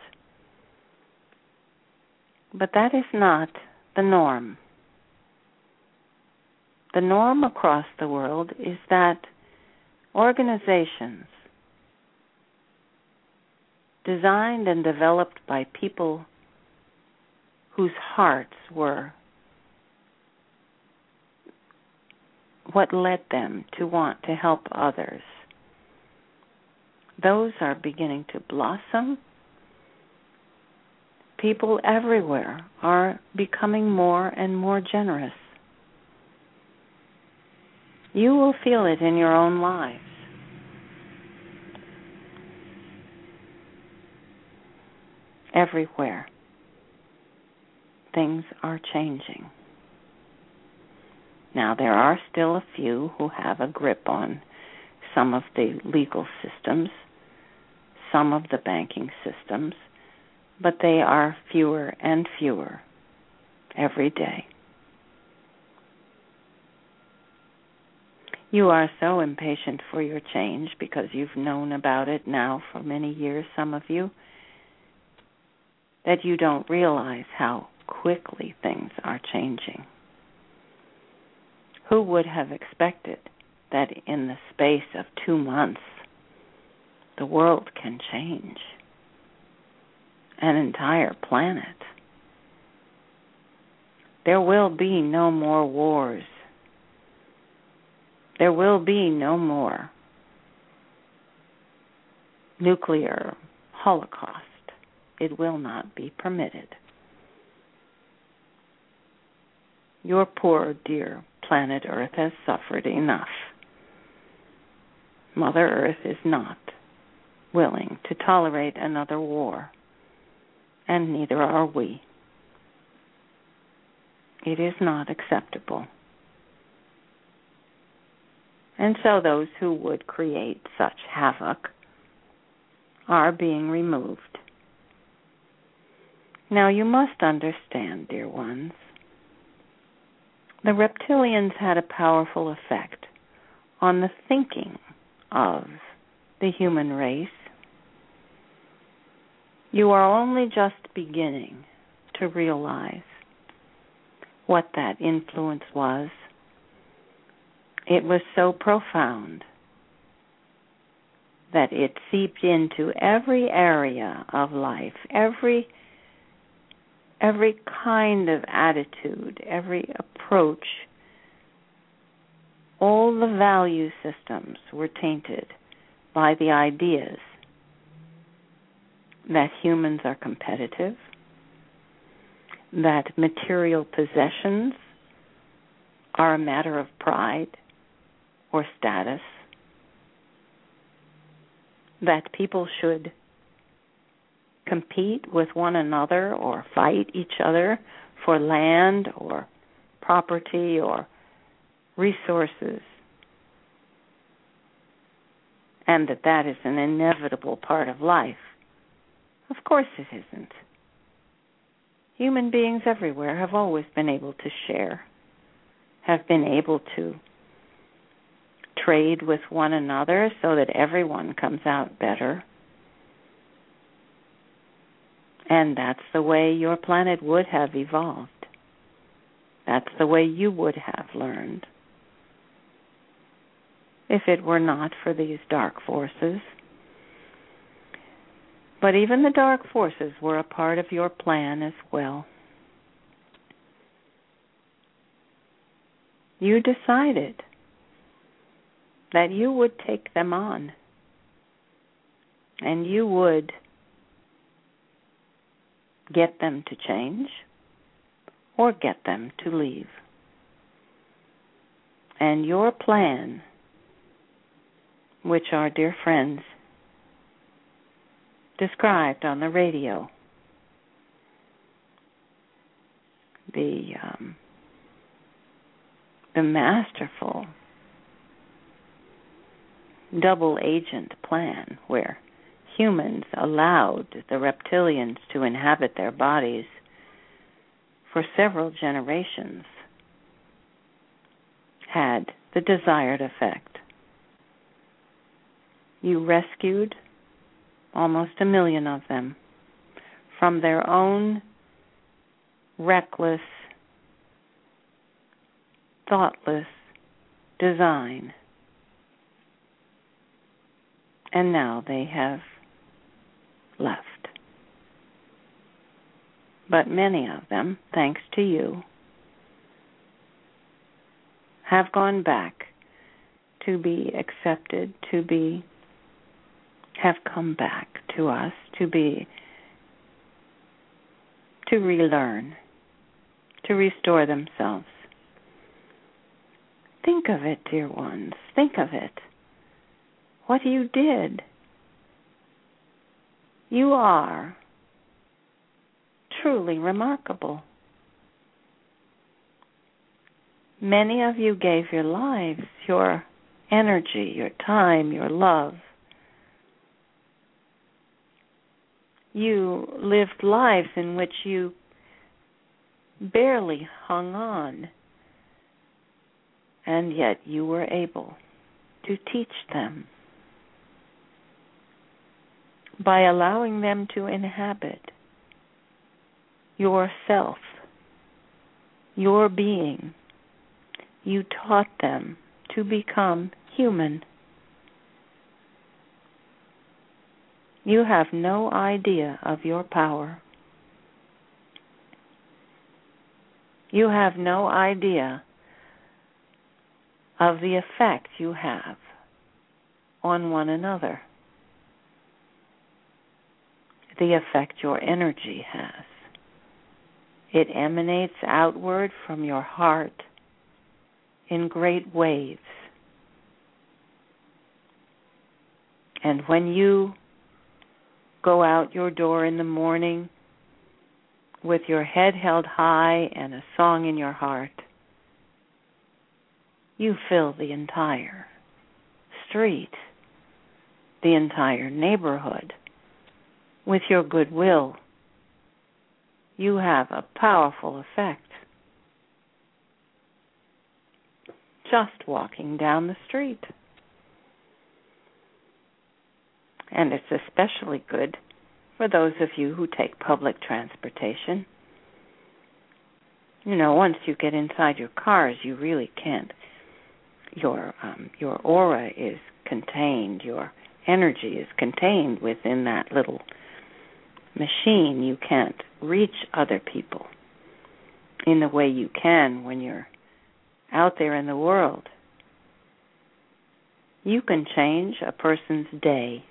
But that is not the norm. The norm across the world is that organizations designed and developed by people whose hearts were what led them to want to help others. Those are beginning to blossom. People everywhere are becoming more and more generous. You will feel it in your own lives. Everywhere, things are changing. Now, there are still a few who have a grip on some of the legal systems, some of the banking systems, but they are fewer and fewer every day. You are so impatient for your change because you've known about it now for many years, some of you, that you don't realize how quickly things are changing. Who would have expected that in the space of 2 months, the world can change? An entire planet. There will be no more wars. There will be no more nuclear holocaust. It will not be permitted. Your poor, dear planet Earth has suffered enough. Mother Earth is not willing to tolerate another war, and neither are we. It is not acceptable. And so those who would create such havoc are being removed. Now you must understand, dear ones, the reptilians had a powerful effect on the thinking of the human race. You are only just beginning to realize what that influence was. It was so profound that it seeped into every area of life, every kind of attitude, every approach. All the value systems were tainted by the ideas that humans are competitive, that material possessions are a matter of pride or status, that people should compete with one another or fight each other for land or property or resources, and that is an inevitable part of life. Of course it isn't. Human beings everywhere have always been able to share, have been able to trade with one another so that everyone comes out better. And that's the way your planet would have evolved. That's the way you would have learned, if it were not for these dark forces. But even the dark forces were a part of your plan as well. You decided that you would take them on, and you would get them to change or get them to leave. And your plan, which our dear friends described on the radio, the masterful double agent plan where humans allowed the reptilians to inhabit their bodies for several generations had the desired effect. You rescued almost 1 million of them from their own reckless, thoughtless design. And now they have left. But many of them, thanks to you, have gone back to be accepted, to be have come back to us, to relearn, to restore themselves. Think of it, dear ones. Think of it. What you did. You are truly remarkable. Many of you gave your lives, your energy, your time, your love. You lived lives in which you barely hung on, and yet you were able to teach them by allowing them to inhabit yourself, your being. You taught them to become human. You have no idea of your power. You have no idea of the effect you have on one another, the effect your energy has. It emanates outward from your heart in great waves. And when you go out your door in the morning with your head held high and a song in your heart, you fill the entire street, the entire neighborhood with your goodwill. You have a powerful effect. Just walking down the street. And it's especially good for those of you who take public transportation. You know, once you get inside your cars, you really can't. Your aura is contained, your energy is contained within that little machine. You can't reach other people in the way you can when you're out there in the world. You can change a person's day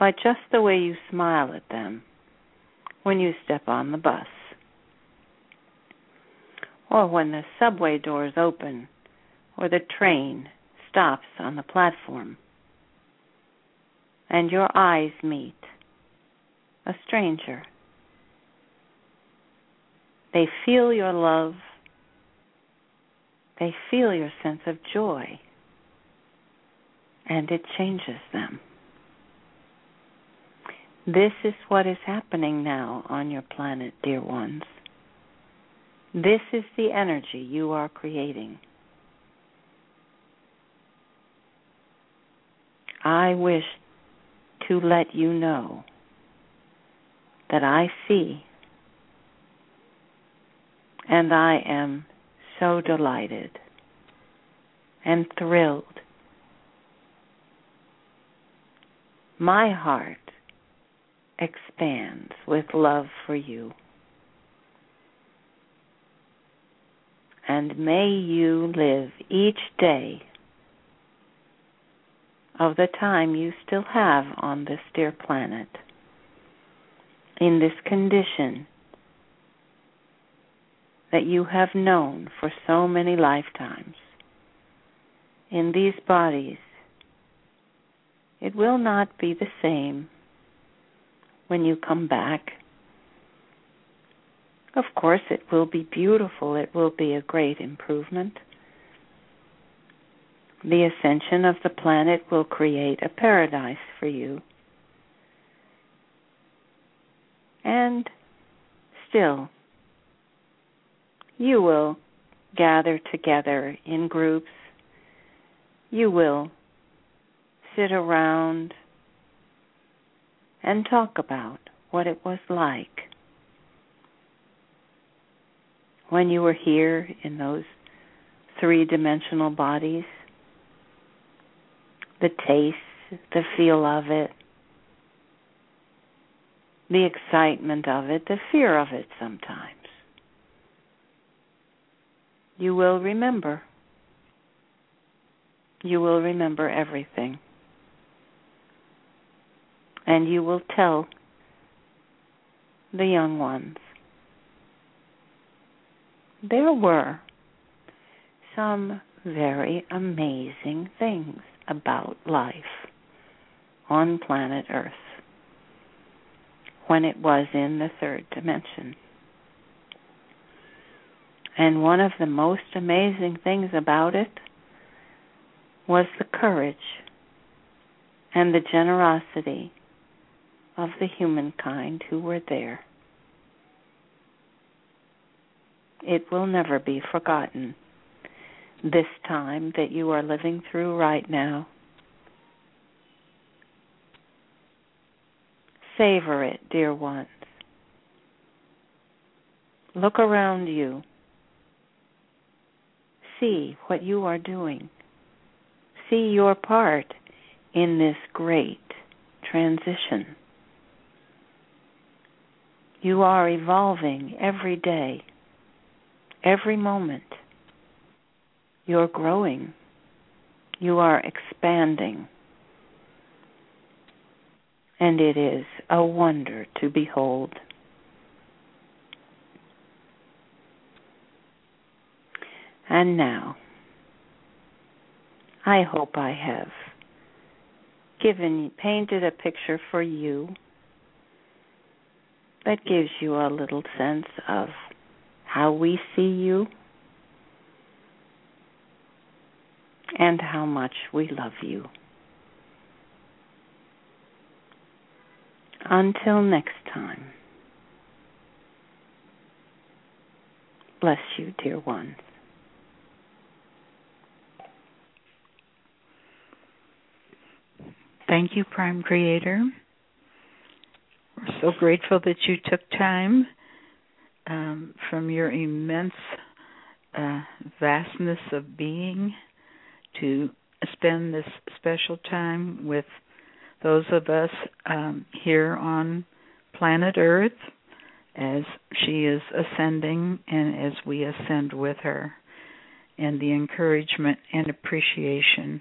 by just the way you smile at them when you step on the bus, or when the subway doors open, or the train stops on the platform, and your eyes meet a stranger. They feel your love. They feel your sense of joy, and it changes them. This is what is happening now on your planet, dear ones. This is the energy you are creating. I wish to let you know that I see, and I am so delighted and thrilled. My heart expands with love for you. And may you live each day of the time you still have on this dear planet, in this condition that you have known for so many lifetimes. In these bodies, it will not be the same when you come back. Of course, it will be beautiful. It will be a great improvement. The ascension of the planet will create a paradise for you. And still, you will gather together in groups. You will sit around and talk about what it was like when you were here in those three-dimensional bodies, the taste, the feel of it, the excitement of it, the fear of it sometimes. You will remember. You will remember everything. And you will tell the young ones. There were some very amazing things about life on planet Earth when it was in the third dimension. And one of the most amazing things about it was the courage and the generosity of the humankind who were there. It will never be forgotten, this time that you are living through right now. Savor it, dear ones. Look around you. See what you are doing. See your part in this great transition. You are evolving every day, every moment. You're growing. You are expanding. And it is a wonder to behold. And now, I hope I have painted a picture for you that gives you a little sense of how we see you and how much we love you. Until next time, bless you, dear ones. Thank you, Prime Creator. We're so grateful that you took time from your immense vastness of being to spend this special time with those of us here on planet Earth as she is ascending and as we ascend with her, and the encouragement and appreciation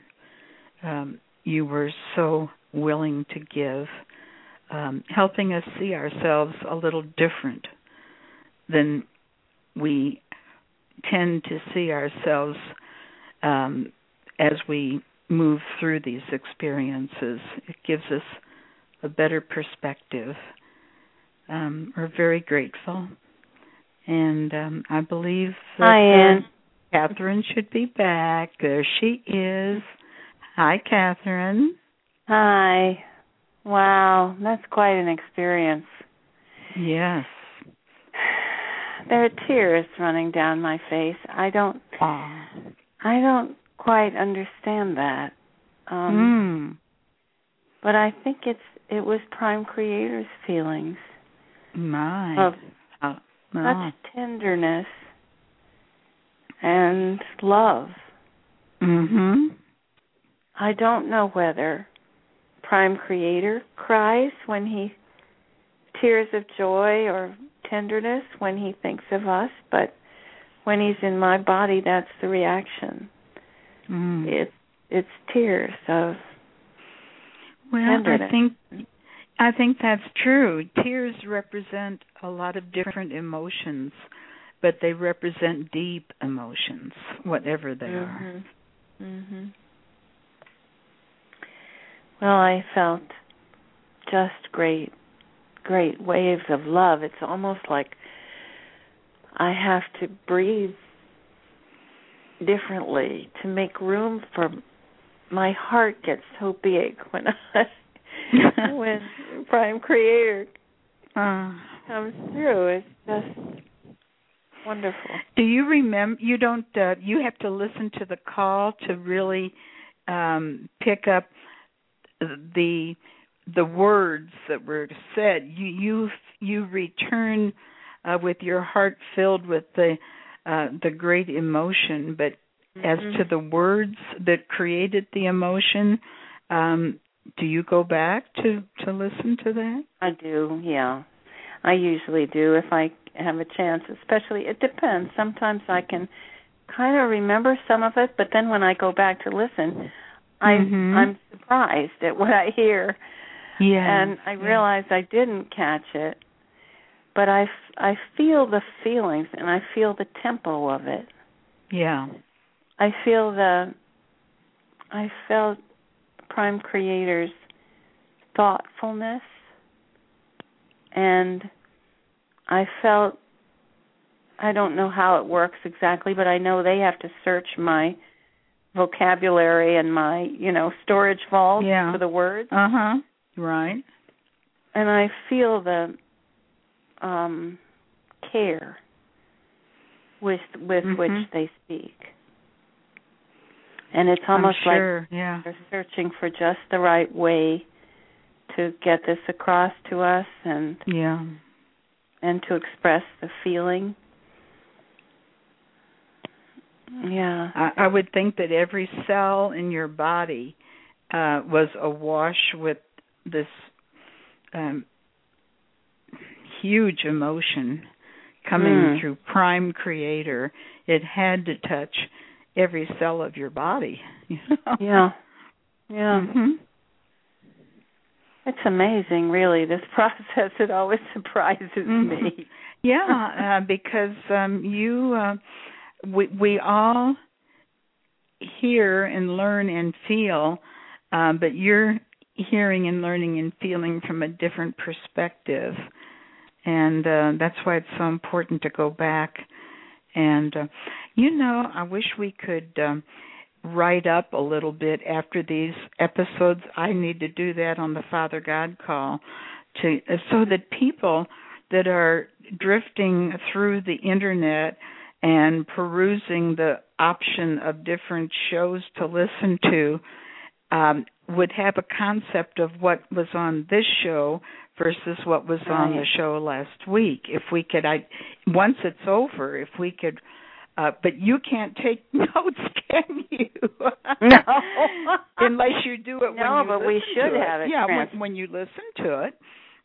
you were so willing to give, helping us see ourselves a little different than we tend to see ourselves as we move through these experiences. It gives us a better perspective. We're very grateful. And I believe that Kathryn should be back. There she is. Hi, Kathryn. Hi. Wow, that's quite an experience. Yes. There are tears running down my face. I don't quite understand that. But I think it was Prime Creator's feelings. Such tenderness and love. Mm-hmm. I don't know whether Prime Creator cries when he tears of joy or tenderness when he thinks of us, but when he's in my body, that's the reaction. It's tears of tenderness. I think that's true. Tears represent a lot of different emotions, but they represent deep emotions, whatever they are. Mm-hmm. Well, I felt just great waves of love. It's almost like I have to breathe differently to make room for my heart. Gets so big when when Prime Creator comes through. It's just wonderful. Do you remember? You don't. You have to listen to the call to really pick up the words that were said. You return with your heart filled with the great emotion, but as to the words that created the emotion, do you go back to listen to that? I do, yeah. I usually do if I have a chance, especially. It depends. Sometimes I can kind of remember some of it, but then when I go back to listen, I'm surprised at what I hear. Yeah. And I realize I didn't catch it, but I feel the feelings and I feel the tempo of it. Yeah. I felt Prime Creator's thoughtfulness, and I felt, I don't know how it works exactly, but I know they have to search my vocabulary and my, storage vault for the words. Uh-huh. Right. And I feel the care with which they speak. And it's almost like they're searching for just the right way to get this across to us and to express the feeling. Yeah. I would think that every cell in your body was awash with this huge emotion coming through Prime Creator. It had to touch every cell of your body. Yeah. Yeah. Mm-hmm. It's amazing, really, this process. It always surprises me. Yeah, because we all hear and learn and feel, but you're hearing and learning and feeling from a different perspective. And that's why it's so important to go back. And, I wish we could write up a little bit after these episodes. I need to do that on the Father God call so that people that are drifting through the Internet and perusing the option of different shows to listen to would have a concept of what was on this show versus what was on the show last week. If we could, once it's over, if we could, but you can't take notes, can you? No. Unless you do it when you listen to it. No, but we should have it. Yeah, when you listen to it.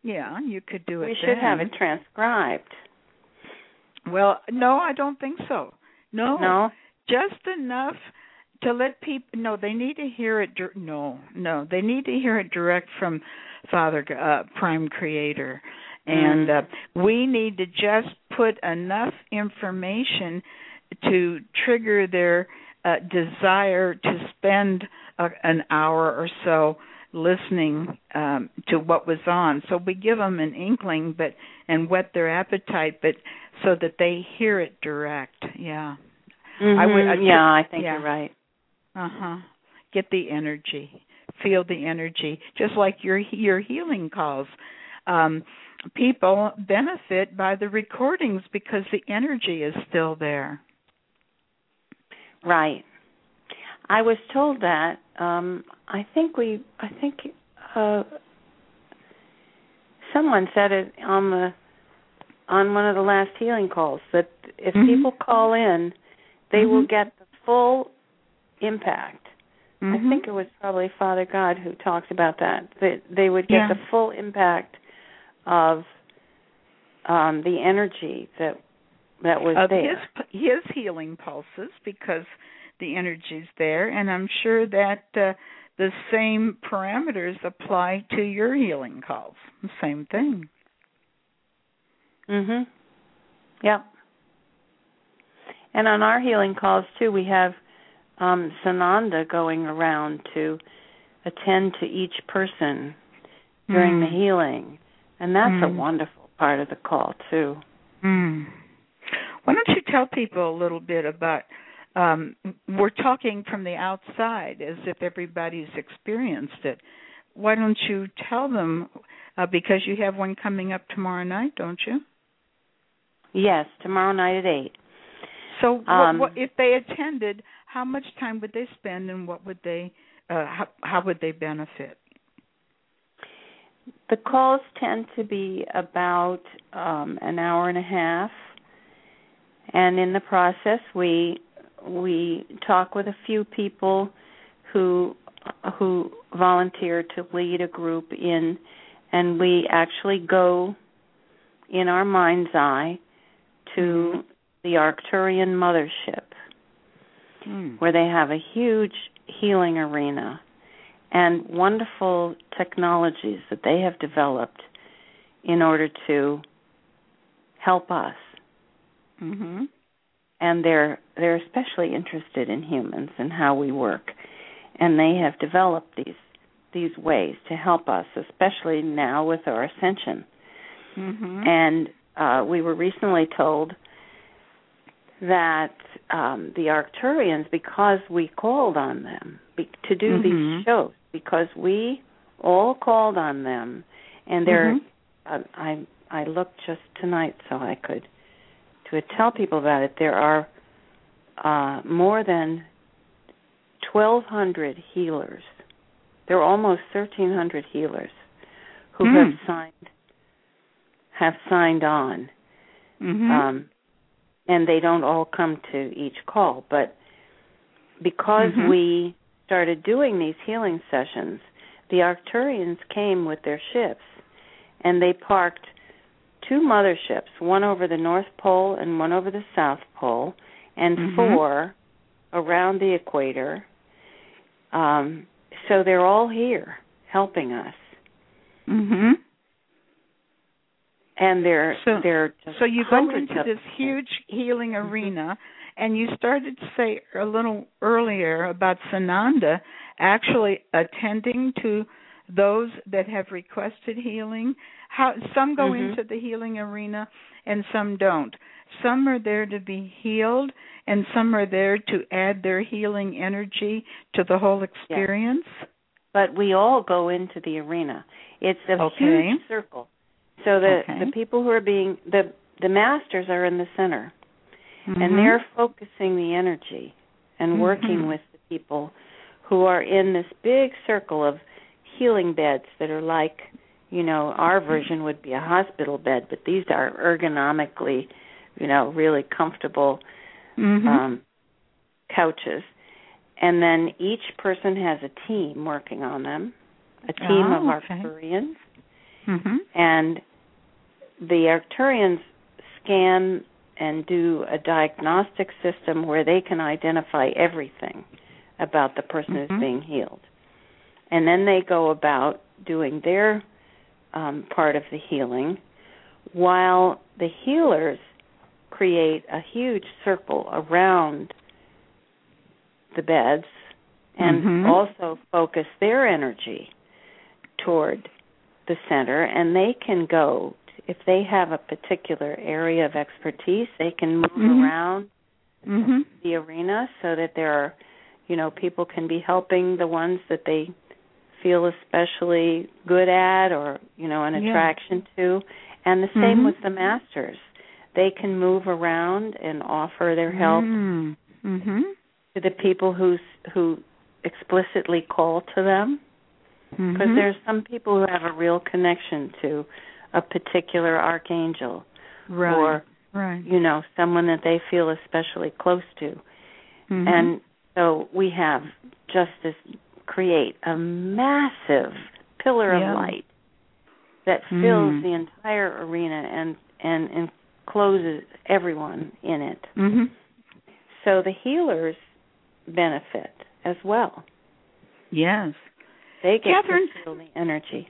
Yeah, you could do it. We should have it transcribed. Well, no, I don't think so. No. Just enough to let people know they need to hear it. They need to hear it direct from Father Prime Creator, and we need to just put enough information to trigger their desire to spend an hour or so listening to what was on. So we give them an inkling, and whet their appetite, but so that they hear it direct. Yeah, mm-hmm. I think you're right. Get the energy, feel the energy, just like your healing calls. People benefit by the recordings because the energy is still there. Right. I was told that. I think someone said it on one of the last healing calls that if people call in, they will get the full impact. I think it was probably Father God who talked about that. That they would get the full impact of the energy that was of there. His healing pulses, because the energy's there, and I'm sure that the same parameters apply to your healing calls. Same thing. Mm-hmm. Yeah. And on our healing calls, too, we have Sananda going around to attend to each person during the healing. And that's a wonderful part of the call, too. Mm. Why don't you tell people a little bit about we're talking from the outside as if everybody's experienced it. Why don't you tell them, because you have one coming up tomorrow night, don't you? Yes, tomorrow night at 8. So what, if they attended, how much time would they spend, and what would they? How would they benefit? The calls tend to be about an hour and a half, and in the process, we talk with a few people who volunteer to lead a group in, and we actually go in our mind's eye to the Arcturian mothership. where they have a huge healing arena and wonderful technologies that they have developed in order to help us. Mm-hmm. And they're especially interested in humans and how we work. And they have developed these ways to help us, especially now with our ascension. Mm-hmm. And we were recently told that the Arcturians, because we called on them to do these shows, because we all called on them, and they're I looked just tonight so I could to tell people about it. There are more than 1,200 healers. There are almost 1,300 healers who have signed on. Mm-hmm. And they don't all come to each call. But because we started doing these healing sessions, the Arcturians came with their ships, and they parked two motherships, one over the North Pole and one over the South Pole, and four around the equator. So they're all here helping us. Mm-hmm. And so you go into this huge healing arena, and you started to say a little earlier about Sananda actually attending to those that have requested healing. How some go into the healing arena and some don't. Some are there to be healed, and some are there to add their healing energy to the whole experience. Yes. But we all go into the arena. It's a huge circle. So the people who are being, the masters are in the center, and they're focusing the energy and working with the people who are in this big circle of healing beds that are like, you know, our version would be a hospital bed, but these are ergonomically, you know, really comfortable couches. And then each person has a team working on them, a team of Arcturians. Mm-hmm. And the Arcturians scan and do a diagnostic system where they can identify everything about the person who's being healed. And then they go about doing their part of the healing while the healers create a huge circle around the beds and also focus their energy toward the center, and they can go, if they have a particular area of expertise, they can move around the arena so that there are, you know, people can be helping the ones that they feel especially good at or, you know, an attraction to. And the same with the masters. They can move around and offer their help to the people who explicitly call to them. Because there's some people who have a real connection to a particular archangel or, you know, someone that they feel especially close to. And so we have just this, create a massive pillar of light that fills the entire arena and encloses everyone in it. So the healers benefit as well. Yes. They get Kathryn, to feel the energy.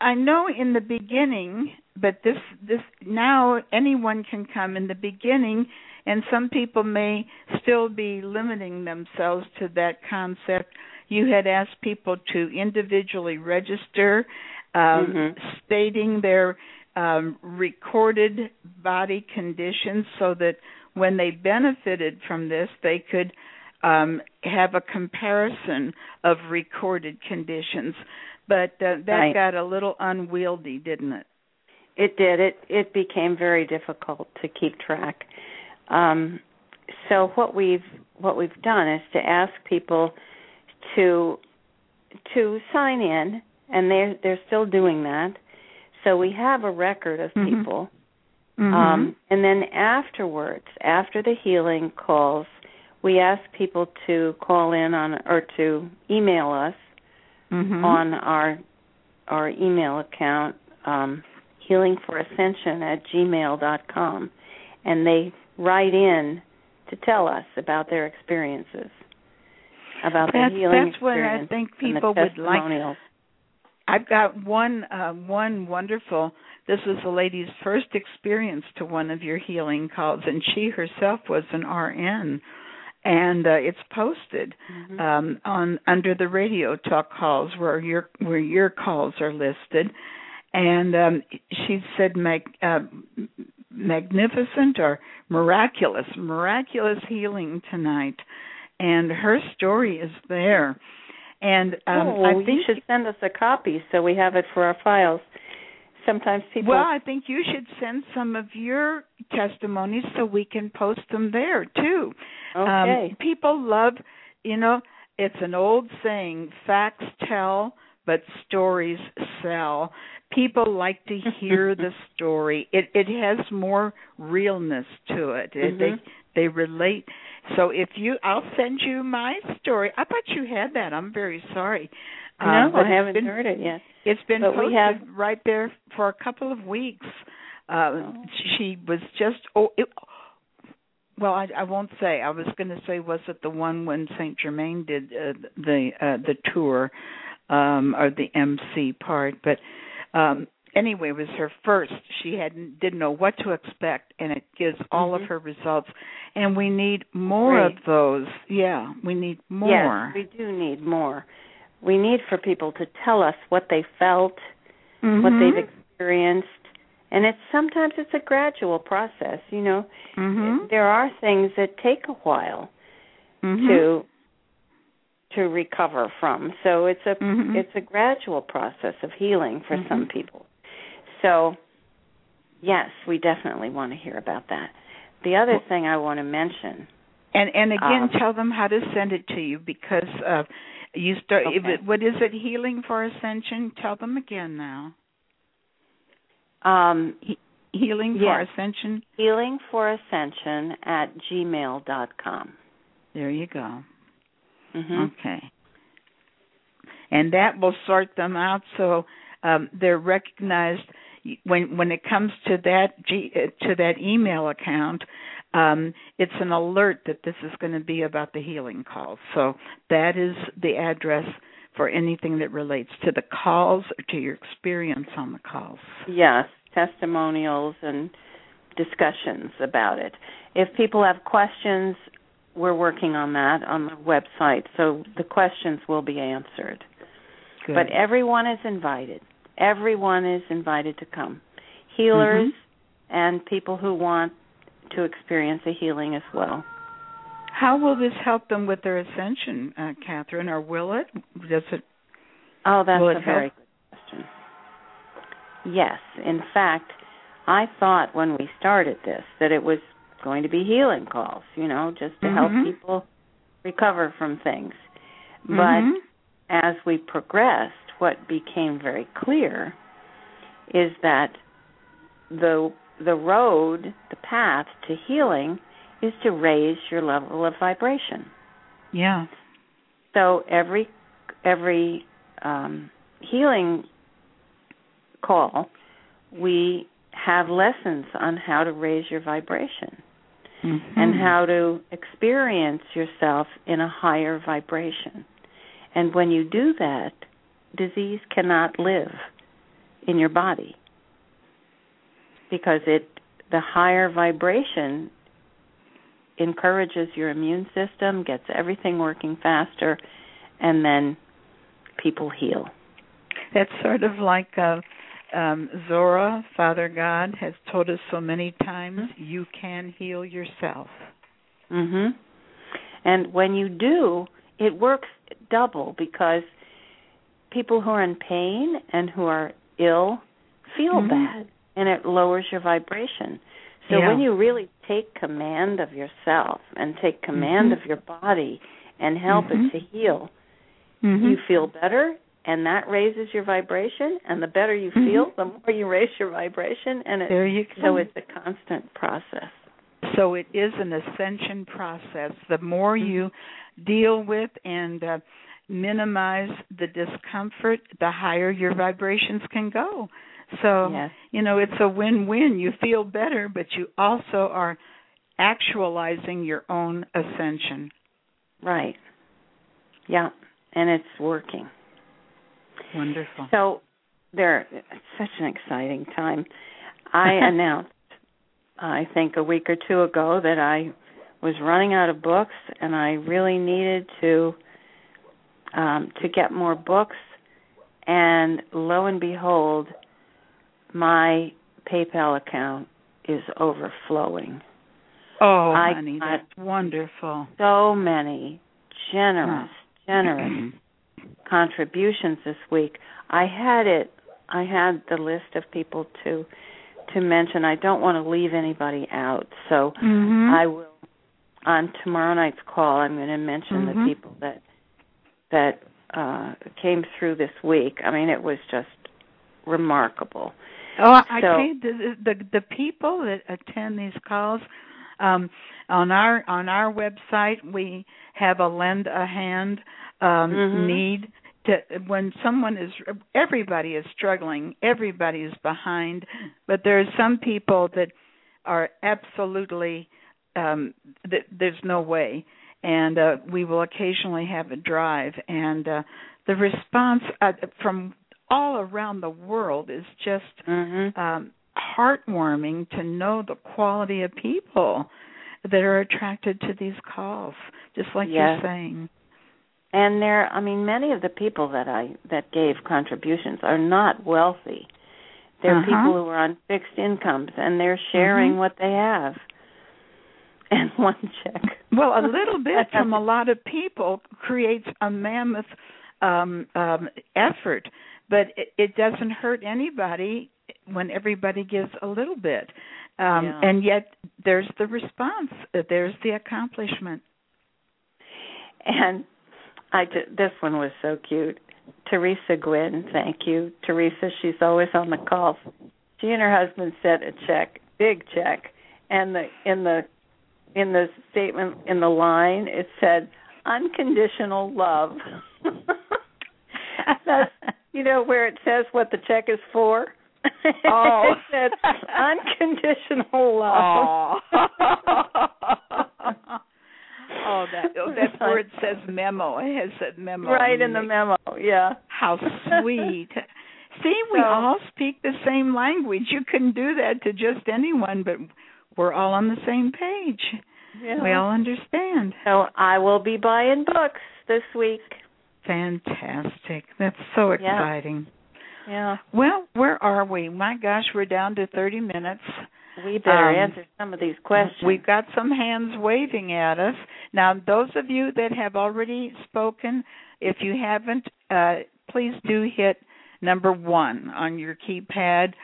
I know in the beginning, but this now anyone can come in the beginning, and some people may still be limiting themselves to that concept. You had asked people to individually register, stating their recorded body conditions so that when they benefited from this, they could have a comparison of recorded conditions, but that got a little unwieldy, didn't it? It did. It became very difficult to keep track. So what we've done is to ask people to sign in, and they're still doing that. So we have a record of people, and then afterwards, after the healing calls, we ask people to call in on or to email us on our email account, healingforascension@gmail.com, and they write in to tell us about their experiences, about the healing experience. That's what I think people would like. I've got one wonderful. This was the lady's first experience to one of your healing calls, and she herself was an RN. And it's posted on under the radio talk calls where your calls are listed. And she said, magnificent or miraculous healing tonight. And her story is there. And I think you should send us a copy so we have it for our files. Sometimes people... Well, I think you should send some of your testimonies so we can post them there, too. Okay. People love, it's an old saying, facts tell, but stories sell. People like to hear the story. It has more realness to it. They relate. So I'll send you my story. I thought you had that. I'm very sorry. No, I haven't heard it yet. It's been posted right there for a couple of weeks. She was just, I won't say. I was going to say, was it the one when Saint Germain did the tour or the MC part? But anyway, it was her first. She didn't know what to expect, and it gives all of her results. And we need more of those. Yeah, we need more. Yes, we do need more. We need for people to tell us what they felt, what they've experienced, and sometimes it's a gradual process. There are things that take a while to recover from. So it's a gradual process of healing for some people. So yes, we definitely want to hear about that. The other thing I want to mention, and again, tell them how to send it to you because. You start. Okay. What is it? Healing for Ascension. Tell them again now. Healing for Ascension. Healing for Ascension at gmail.com. There you go. Okay. And that will sort them out so they're recognized when it comes to that email account. It's an alert that this is going to be about the healing calls. So that is the address for anything that relates to the calls or to your experience on the calls. Yes, testimonials and discussions about it. If people have questions, we're working on that on the website, so the questions will be answered. Good. But everyone is invited. Everyone is invited to come. Healers and people who want to experience a healing as well. How will this help them with their ascension, Kathryn, or will it? Does it? Oh, that's a very good question. Yes. In fact, I thought when we started this that it was going to be healing calls, just to help people recover from things. But as we progressed, what became very clear is that the road, the path to healing, is to raise your level of vibration. Yeah. So every healing call, we have lessons on how to raise your vibration and how to experience yourself in a higher vibration. And when you do that, disease cannot live in your body. Because the higher vibration encourages your immune system, gets everything working faster, and then people heal. That's sort of like Zora, Father God, has told us so many times, you can heal yourself. And when you do, it works double because people who are in pain and who are ill feel bad. And it lowers your vibration. So when you really take command of yourself and take command of your body and help it to heal, you feel better, and that raises your vibration. And the better you feel, the more you raise your vibration. And so it's a constant process. So it is an ascension process. The more you deal with and minimize the discomfort, the higher your vibrations can go. So, it's a win-win. You feel better, but you also are actualizing your own ascension. Right. Yeah, and it's working. Wonderful. So it's such an exciting time. I announced, I think, a week or two ago that I was running out of books, and I really needed to get more books. And lo and behold, my PayPal account is overflowing. Oh, honey, that's wonderful. So many generous contributions this week. I had the list of people to mention. I don't want to leave anybody out, so I will, on tomorrow night's call, I'm going to mention the people that came through this week. I mean, it was just remarkable. Oh, so, I tell you, the people that attend these calls, on our website, we have a lend a hand need. When someone is, everybody is struggling, everybody is behind, but there are some people that are absolutely, there's no way, and we will occasionally have a drive, and the response from all around the world is just heartwarming to know the quality of people that are attracted to these calls, just like you're saying. And many of the people that gave contributions are not wealthy. They're people who are on fixed incomes, and they're sharing what they have. And one check. Well, a little bit from a lot of people creates a mammoth effort, but it doesn't hurt anybody when everybody gives a little bit. And yet there's the response. There's the accomplishment. And this one was so cute. Teresa Gwynn, thank you. Teresa, she's always on the call. She and her husband sent a check, big check, and in the statement in the line it said unconditional love. That's, where it says what the check is for. Oh, it says unconditional love. Oh. Oh, that's where it says memo. It has said memo. Right in the memo, yeah. How sweet. See, we all speak the same language. You can do that to just anyone, but we're all on the same page. Yeah. We all understand. So I will be buying books this week. Fantastic. That's so exciting. Yeah. Well, where are we? My gosh, we're down to 30 minutes. We better answer some of these questions. We've got some hands waving at us. Now, those of you that have already spoken, if you haven't, please do hit number 1 on your keypad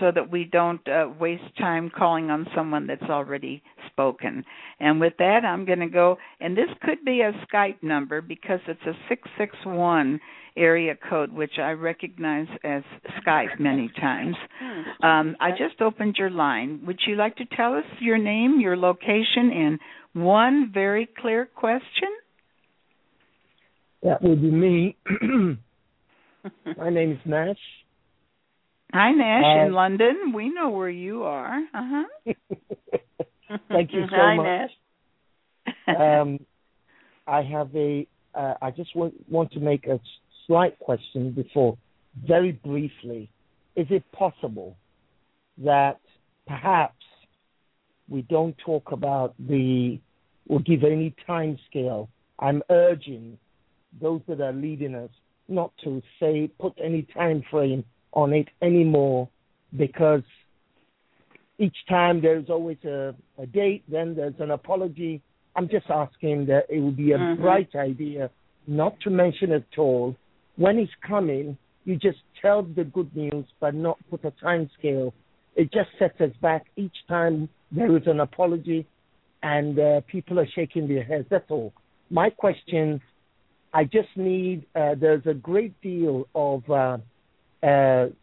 so that we don't waste time calling on someone that's already spoken. And with that, I'm going to go, and this could be a Skype number because it's a 661 area code, which I recognize as Skype many times. I just opened your line. Would you like to tell us your name, your location, and one very clear question? That would be me. My name is Nash. Hi, Nash, in London. We know where you are. Thank you so much. Hi, Nash. I just want to make a slight question before, very briefly. Is it possible that perhaps we don't talk about or give any time scale? I'm urging those that are leading us not to put any time frame on it anymore, because each time there's always a date, then there's an apology. I'm just asking that it would be a bright idea not to mention at all. When it's coming, you just tell the good news but not put a time scale. It just sets us back each time there is an apology and people are shaking their heads. That's all. My question, I just need, there's a great deal of in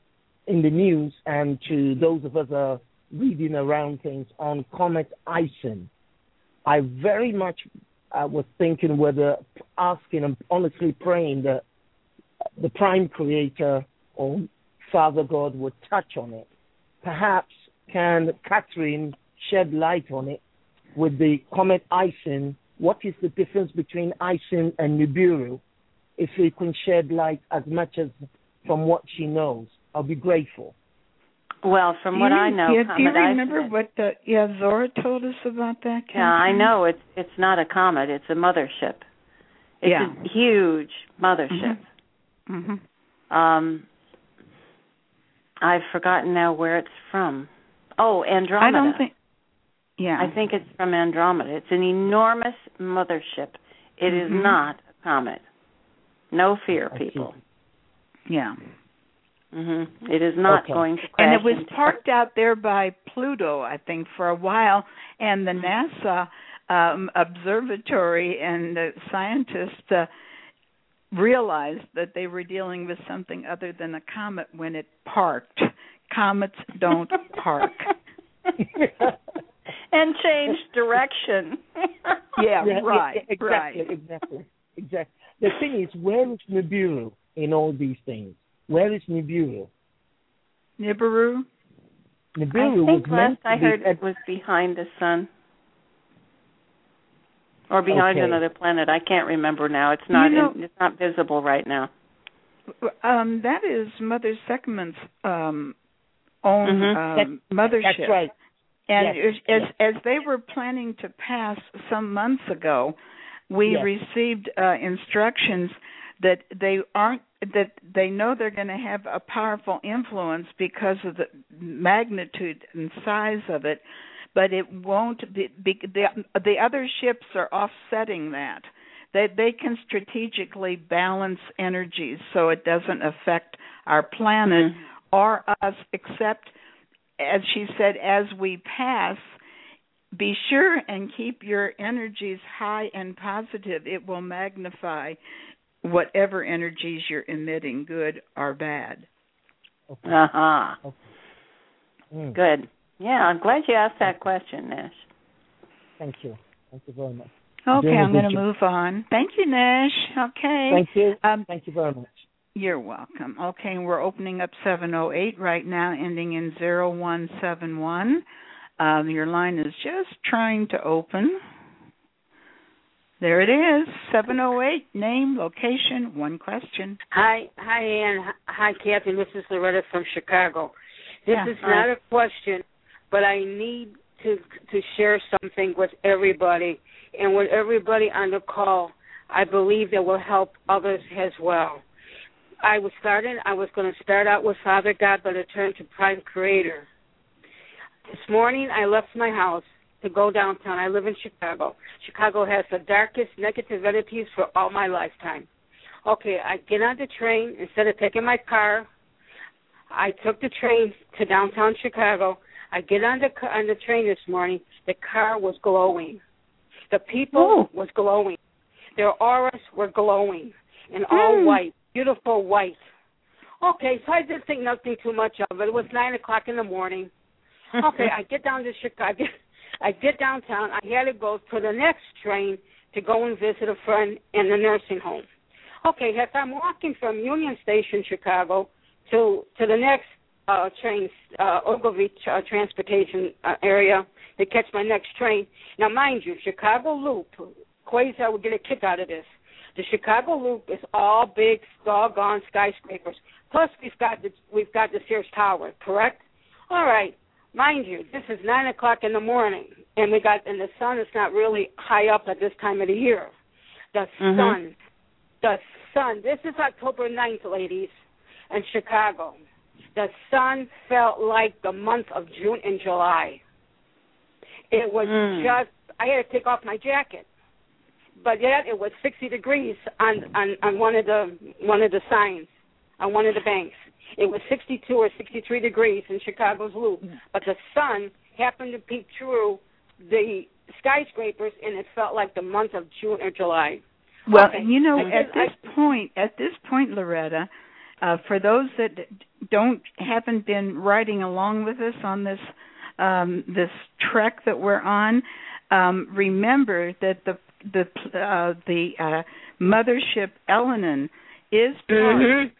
the news, and to those of us reading around things on comet icing. I very much was thinking whether asking and honestly praying that the Prime Creator or Father God would touch on it. Perhaps can Kathryn shed light on it with the comet Isin, what is the difference between Isin and Nibiru? If you can shed light as much as from what she knows, I'll be grateful. Well, from what I know, do you remember what the Zora told us about that? Yeah, I know it's not a comet; it's a mothership. It's a huge mothership. Mm-hmm. Mm-hmm. I've forgotten now where it's from. Oh, Andromeda. I don't think. Yeah, I think it's from Andromeda. It's an enormous mothership. It is not a comet. No fear, people. Yeah. Mm-hmm. It is not going to crash. And it was parked out there by Pluto, I think, for a while. And the NASA observatory and the scientists realized that they were dealing with something other than a comet when it parked. Comets don't park. And change direction. Exactly. The thing is, where is Nibiru in all these things? Where is Nibiru? Nibiru. I think last I heard it was behind the sun or behind another planet. I can't remember now. It's not. It's not visible right now. That is Mother Sekhman's own mothership. That's right. And as they were planning to pass some months ago, we received instructions that they aren't. That they know they're going to have a powerful influence because of the magnitude and size of it, but it won't be the other ships are offsetting that. They can strategically balance energies so it doesn't affect our planet or us, except, as she said, as we pass, be sure and keep your energies high and positive. It will magnify whatever energies you're emitting, good or bad. Good. Yeah, I'm glad you asked that question, Nash. Thank you. Thank you very much. Okay, I'm going to move on. Thank you, Nash. Okay. Thank you. Thank you very much. You're welcome. Okay, we're opening up 708 right now, ending in 0171. Your line is just trying to open. There it is, 708, name, location, one question. Hi, Anne. Hi, Kathy. This is Loretta from Chicago. This is not a question, but I need to share something with everybody and with everybody on the call. I believe that will help others as well. I was going to start out with Father God, but I turned to Prime Creator. This morning I left my house to go downtown. I live in Chicago. Chicago has the darkest negative entities for all my lifetime. Okay, I get on the train. Instead of taking my car, I took the train to downtown Chicago. I get on the train this morning. The car was glowing. The people was glowing. Their auras were glowing in all white, beautiful white. Okay, so I didn't think nothing too much of it. It was 9 o'clock in the morning. Okay, I get down to Chicago. I get downtown. I had to go to the next train to go and visit a friend in the nursing home. Okay, as I'm walking from Union Station, Chicago, to the next train, Ogilvie Transportation area, to catch my next train. Now, mind you, Chicago Loop, Quasar would get a kick out of this. The Chicago Loop is all big, doggone skyscrapers. Plus, we've got the Sears Tower, correct? All right. Mind you, this is 9 o'clock in the morning, and and the sun is not really high up at this time of the year. The sun, this is October 9th, ladies, in Chicago. The sun felt like the month of June and July. It was I had to take off my jacket, but yet it was 60 degrees on one of the signs, on one of the banks. It was 62 or 63 degrees in Chicago's Loop, but the sun happened to peek through the skyscrapers, and it felt like the month of June or July. Well, at this point, Loretta, for those that haven't been riding along with us on this this trek that we're on, remember that the mothership Elenin is part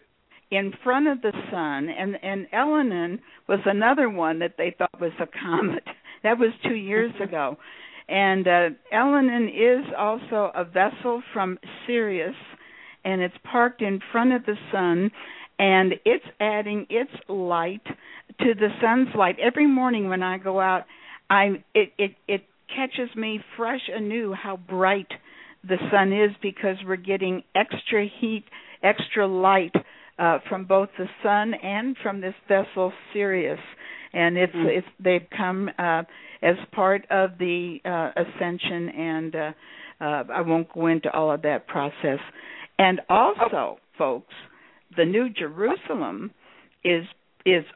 in front of the sun, and Elenin was another one that they thought was a comet. That was 2 years ago. And Elenin is also a vessel from Sirius, and it's parked in front of the sun, and it's adding its light to the sun's light. Every morning when I go out, it catches me fresh anew how bright the sun is, because we're getting extra heat, extra light from both the sun and from this vessel Sirius. And it's they've come as part of the Ascension, and I won't go into all of that process. And also, folks, the New Jerusalem is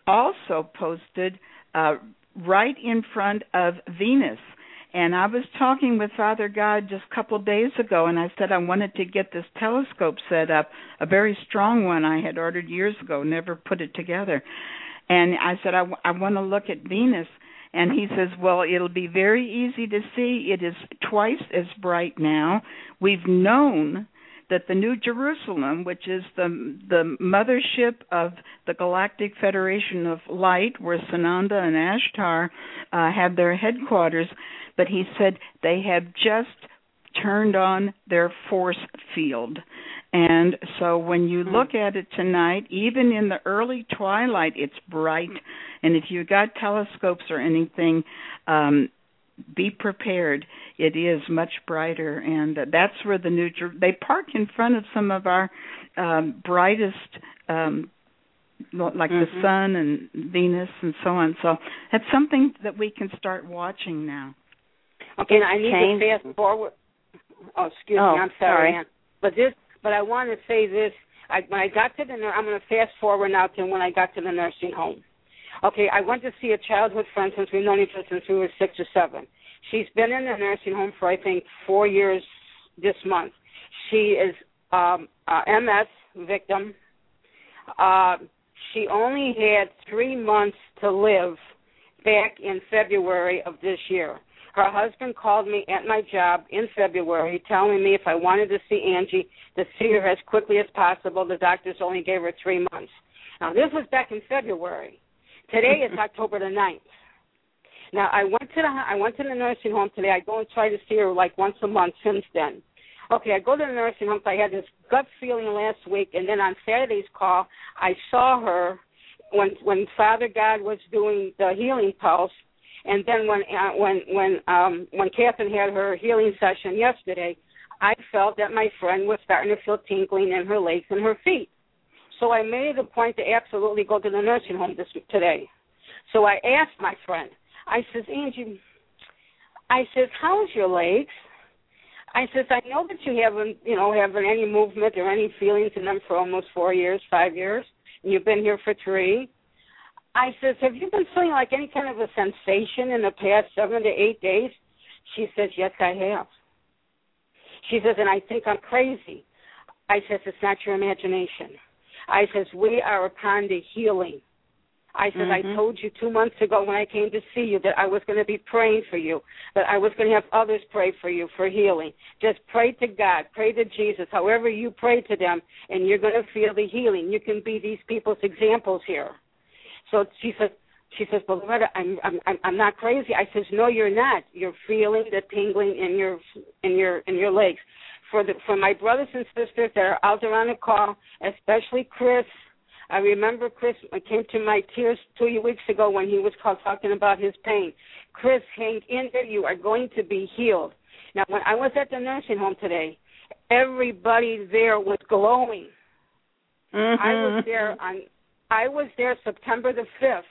also posted right in front of Venus. And I was talking with Father God just a couple days ago, and I said I wanted to get this telescope set up, a very strong one I had ordered years ago, never put it together. And I said, I want to look at Venus. And he says, well, it'll be very easy to see. It is twice as bright now. We've known that the New Jerusalem, which is the mothership of the Galactic Federation of Light, where Sananda and Ashtar have their headquarters, but he said they have just turned on their force field. And so when you look at it tonight, even in the early twilight, it's bright. And if you've got telescopes or anything, be prepared. It is much brighter, and that's where the they park in front of some of our brightest, like the sun and Venus and so on. So that's something that we can start watching now. Okay, and I need to fast forward. Oh, excuse me, I'm sorry, Anne. But I want to say this. When I got to I'm going to fast forward now to when I got to the nursing home. Okay, I went to see a childhood friend since we've known each other since we were 6 or 7. She's been in the nursing home for, I think, 4 years this month. She is an MS victim. She only had 3 months to live back in February of this year. Her husband called me at my job in February telling me if I wanted to see Angie, to see her as quickly as possible. The doctors only gave her 3 months. Now, this was back in February. Today is October the 9th. Now, I went to the nursing home today. I go and try to see her like once a month since then. Okay, I go to the nursing home. I had this gut feeling last week, and then on Saturday's call, I saw her when Father God was doing the healing pulse. And then when Kathryn had her healing session yesterday, I felt that my friend was starting to feel tingling in her legs and her feet. So I made a point to absolutely go to the nursing home today. So I asked my friend, I says, Angie, I says, how's your legs? I says, I know that you haven't any movement or any feelings in them for almost 5 years, and you've been here for 3. I says, have you been feeling like any kind of a sensation in the past 7 to 8 days? She says, yes, I have. She says, and I think I'm crazy. I says, it's not your imagination. I says, we are upon the healing. I says, I told you 2 months ago when I came to see you that I was going to be praying for you, that I was going to have others pray for you for healing. Just pray to God, pray to Jesus, however you pray to them, and you're going to feel the healing. You can be these people's examples here. So she says, but Loretta, I'm not crazy. I says, no, you're not. You're feeling the tingling in your legs. For my brothers and sisters that are out there on the call, especially Chris. I remember Chris came to my tears 2 weeks ago when he was talking about his pain. Chris, hang in there. You are going to be healed. Now, when I was at the nursing home today, everybody there was glowing. Mm-hmm. I was there September the 5th,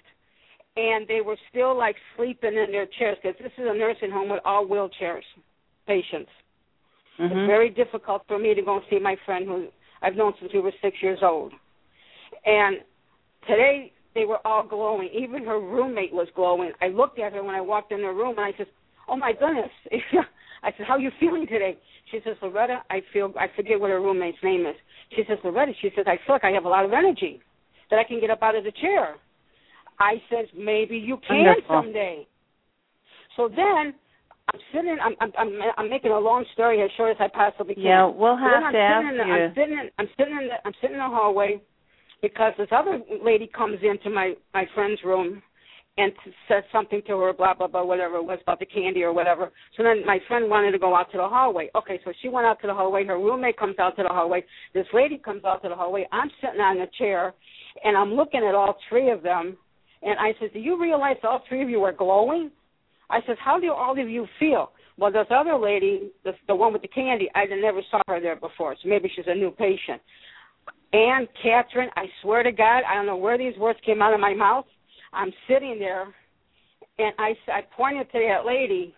and they were still, like, sleeping in their chairs, because this is a nursing home with all wheelchairs patients. Mm-hmm. It's very difficult for me to go and see my friend who I've known since we were 6 years old. And today they were all glowing. Even her roommate was glowing. I looked at her when I walked in her room, and I said, oh, my goodness. I said, how are you feeling today? She says, Loretta, I forget what her roommate's name is. She says, Loretta, she says, I feel like I have a lot of energy, that I can get up out of the chair. I said, maybe you can someday. So then I'm sitting. I'm making a long story as short as I possibly can. Yeah, we'll have to ask you. I'm sitting in the hallway because this other lady comes into my friend's room, and said something to her, blah, blah, blah, whatever it was, about the candy or whatever. So then my friend wanted to go out to the hallway. Okay, so she went out to the hallway. Her roommate comes out to the hallway. This lady comes out to the hallway. I'm sitting on a chair, and I'm looking at all three of them, and I said, do you realize all three of you are glowing? I said, how do all of you feel? Well, this other lady, the one with the candy, I never saw her there before, so maybe she's a new patient. And Kathryn, I swear to God, I don't know where these words came out of my mouth. I'm sitting there, and I pointed to that lady,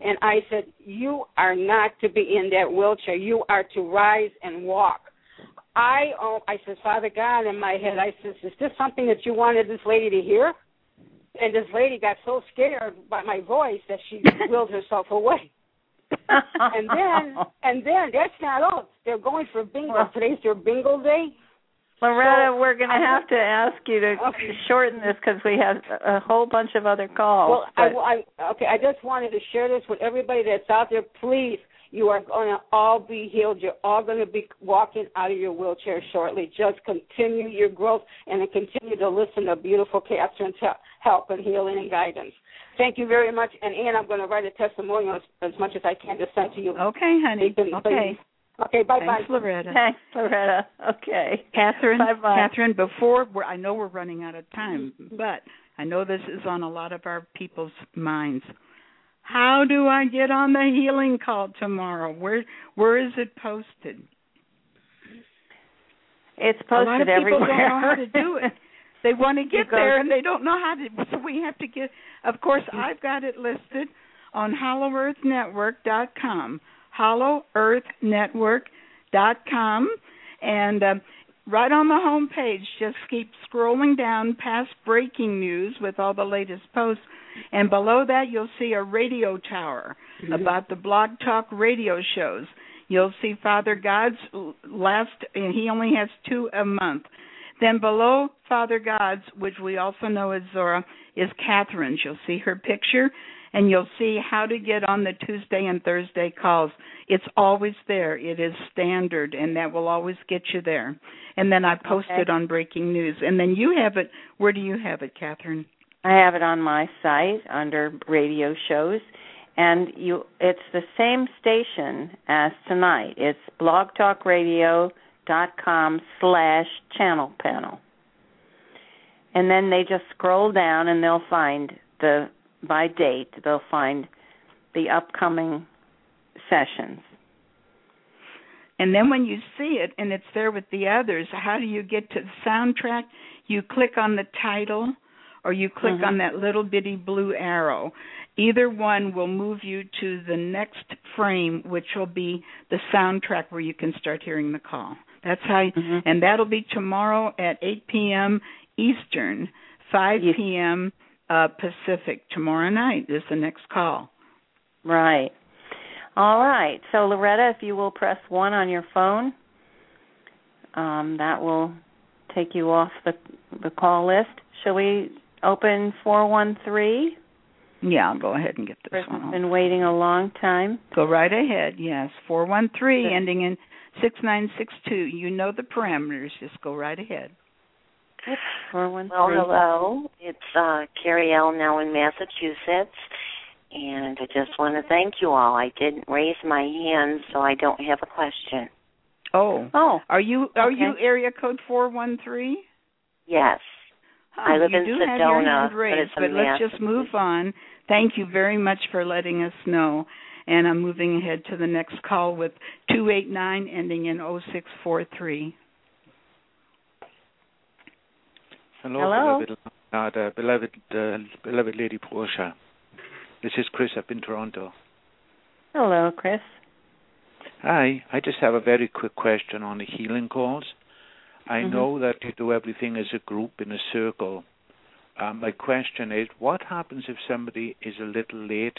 and I said, you are not to be in that wheelchair. You are to rise and walk. I said, Father God, in my head, I said, is this something that you wanted this lady to hear? And this lady got so scared by my voice that she willed herself away. And then that's not all. They're going for bingo. Well, today's their bingo day. Loretta, so, we're going to have to ask you to shorten this because we have a whole bunch of other calls. Well, I just wanted to share this with everybody that's out there. Please, you are going to all be healed. You're all going to be walking out of your wheelchair shortly. Just continue your growth and continue to listen to beautiful Kathryn's help and healing and guidance. Thank you very much. And, Anne, I'm going to write a testimonial as much as I can to send to you. Okay, honey. Okay. Okay, bye-bye. Thanks, Loretta. Thanks, Loretta. Okay. Kathryn, bye-bye. Kathryn, I know we're running out of time, but I know this is on a lot of our people's minds. How do I get on the healing call tomorrow? Where is it posted? It's posted everywhere. A lot of people don't know how to do it. They want to get there, and they don't know how to. So we have to get, of course, I've got it listed on hollowearthnetwork.com, hollowearthnetwork.com. And right on the home page, just keep scrolling down past breaking news with all the latest posts. And below that, you'll see a radio tower about the blog talk radio shows. You'll see Father God's and he only has 2 a month. Then below Father God's, which we also know as Zora, is Kathryn's. You'll see her picture, and you'll see how to get on the Tuesday and Thursday calls. It's always there. It is standard, and that will always get you there. And then I post it on breaking news. And then you have it. Where do you have it, Kathryn? I have it on my site under radio shows. And it's the same station as tonight. It's blogtalkradio.com/channel panel. And then they just scroll down and they'll find by date, they'll find the upcoming sessions. And then when you see it and it's there with the others, how do you get to the soundtrack? You click on the title or you click on that little bitty blue arrow. Either one will move you to the next frame, which will be the soundtrack where you can start hearing the call. That's how, and that'll be tomorrow at 8 p.m. Eastern, 5 p.m. Pacific. Tomorrow night is the next call. Right. All right. So, Loretta, if you will press 1 on your phone, that will take you off the call list. Shall we open 413? Yeah, I'll go ahead and get this one. I've been waiting a long time. Go right ahead. Yes, 413 ending in 6962. You know the parameters. Just go right ahead. 413. Well, hello. It's Carrie L. now in Massachusetts, and I just want to thank you all. I didn't raise my hand, so I don't have a question. Oh. Are you area code 413? Yes. I live in Sedona, but let's just move on. Thank you very much for letting us know. And I'm moving ahead to the next call with 289 ending in 0643. Hello. Beloved Lady Portia. This is Chris up in Toronto. Hello, Chris. Hi. I just have a very quick question on the healing calls. I know that you do everything as a group in a circle. My question is, what happens if somebody is a little late?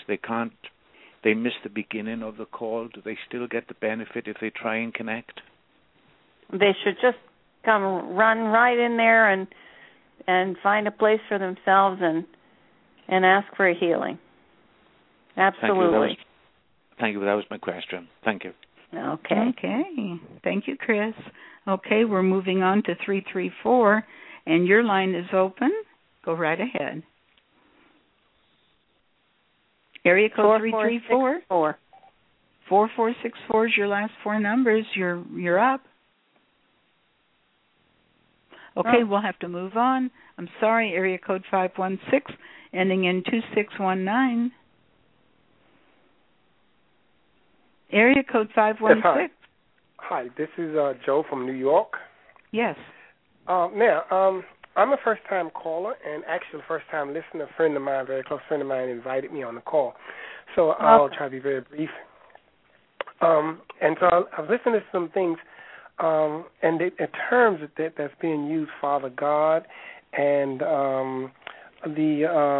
They miss the beginning of the call. Do they still get the benefit if they try and connect? They should just run right in there and find a place for themselves and ask for a healing. Absolutely. Thank you. That was my question. Thank you. Okay. Thank you, Chris. Okay, we're moving on to 334, and your line is open. Go right ahead. Area code 334. 4464 is your last four numbers. You're up. Okay, we'll have to move on. I'm sorry, area code 516, ending in 2619. Area code 516. Yes, hi. This is Joe from New York. Yes. Now, I'm a first-time caller and actually a first-time listener. A friend of mine, a very close friend of mine, invited me on the call. So I'll try to be very brief. And so I've listened to some things, and the terms that's being used, Father God, and the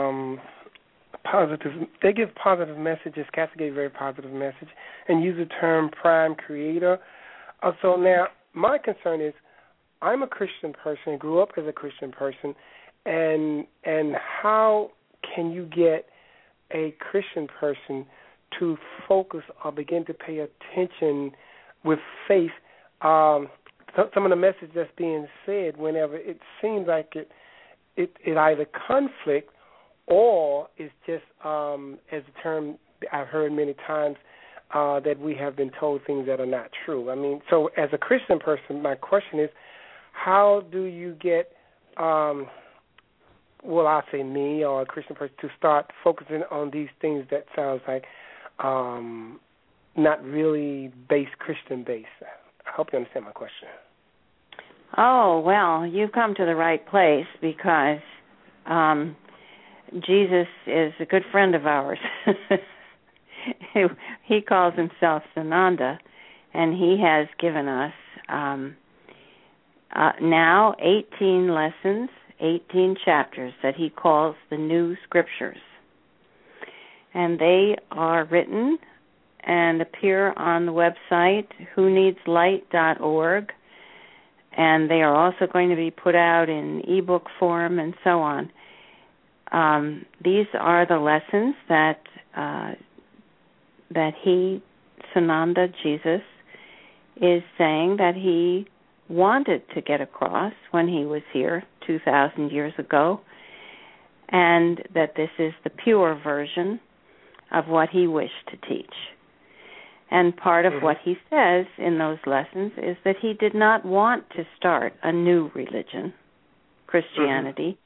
positive, they give positive messages. Kathy gave a very positive message, and use the term Prime Creator. So now my concern is I'm a Christian person, grew up as a Christian person, and how can you get a Christian person to focus or begin to pay attention with faith, some of the message that's being said whenever it seems like it either conflict or it's just, as a term I've heard many times, that we have been told things that are not true. I mean, so as a Christian person, my question is, how do you get, me or a Christian person, to start focusing on these things that sounds like not really Christian based. I hope you understand my question. Oh, well, you've come to the right place because Jesus is a good friend of ours. He calls himself Sananda, and he has given us now 18 lessons, 18 chapters that he calls the New Scriptures. And they are written and appear on the website, whoneedslight.org. And they are also going to be put out in ebook form and so on. These are the lessons that that he, Sananda, Jesus, is saying that he wanted to get across when he was here 2,000 years ago, and that this is the pure version of what he wished to teach. And part of what he says in those lessons is that he did not want to start a new religion, Christianity.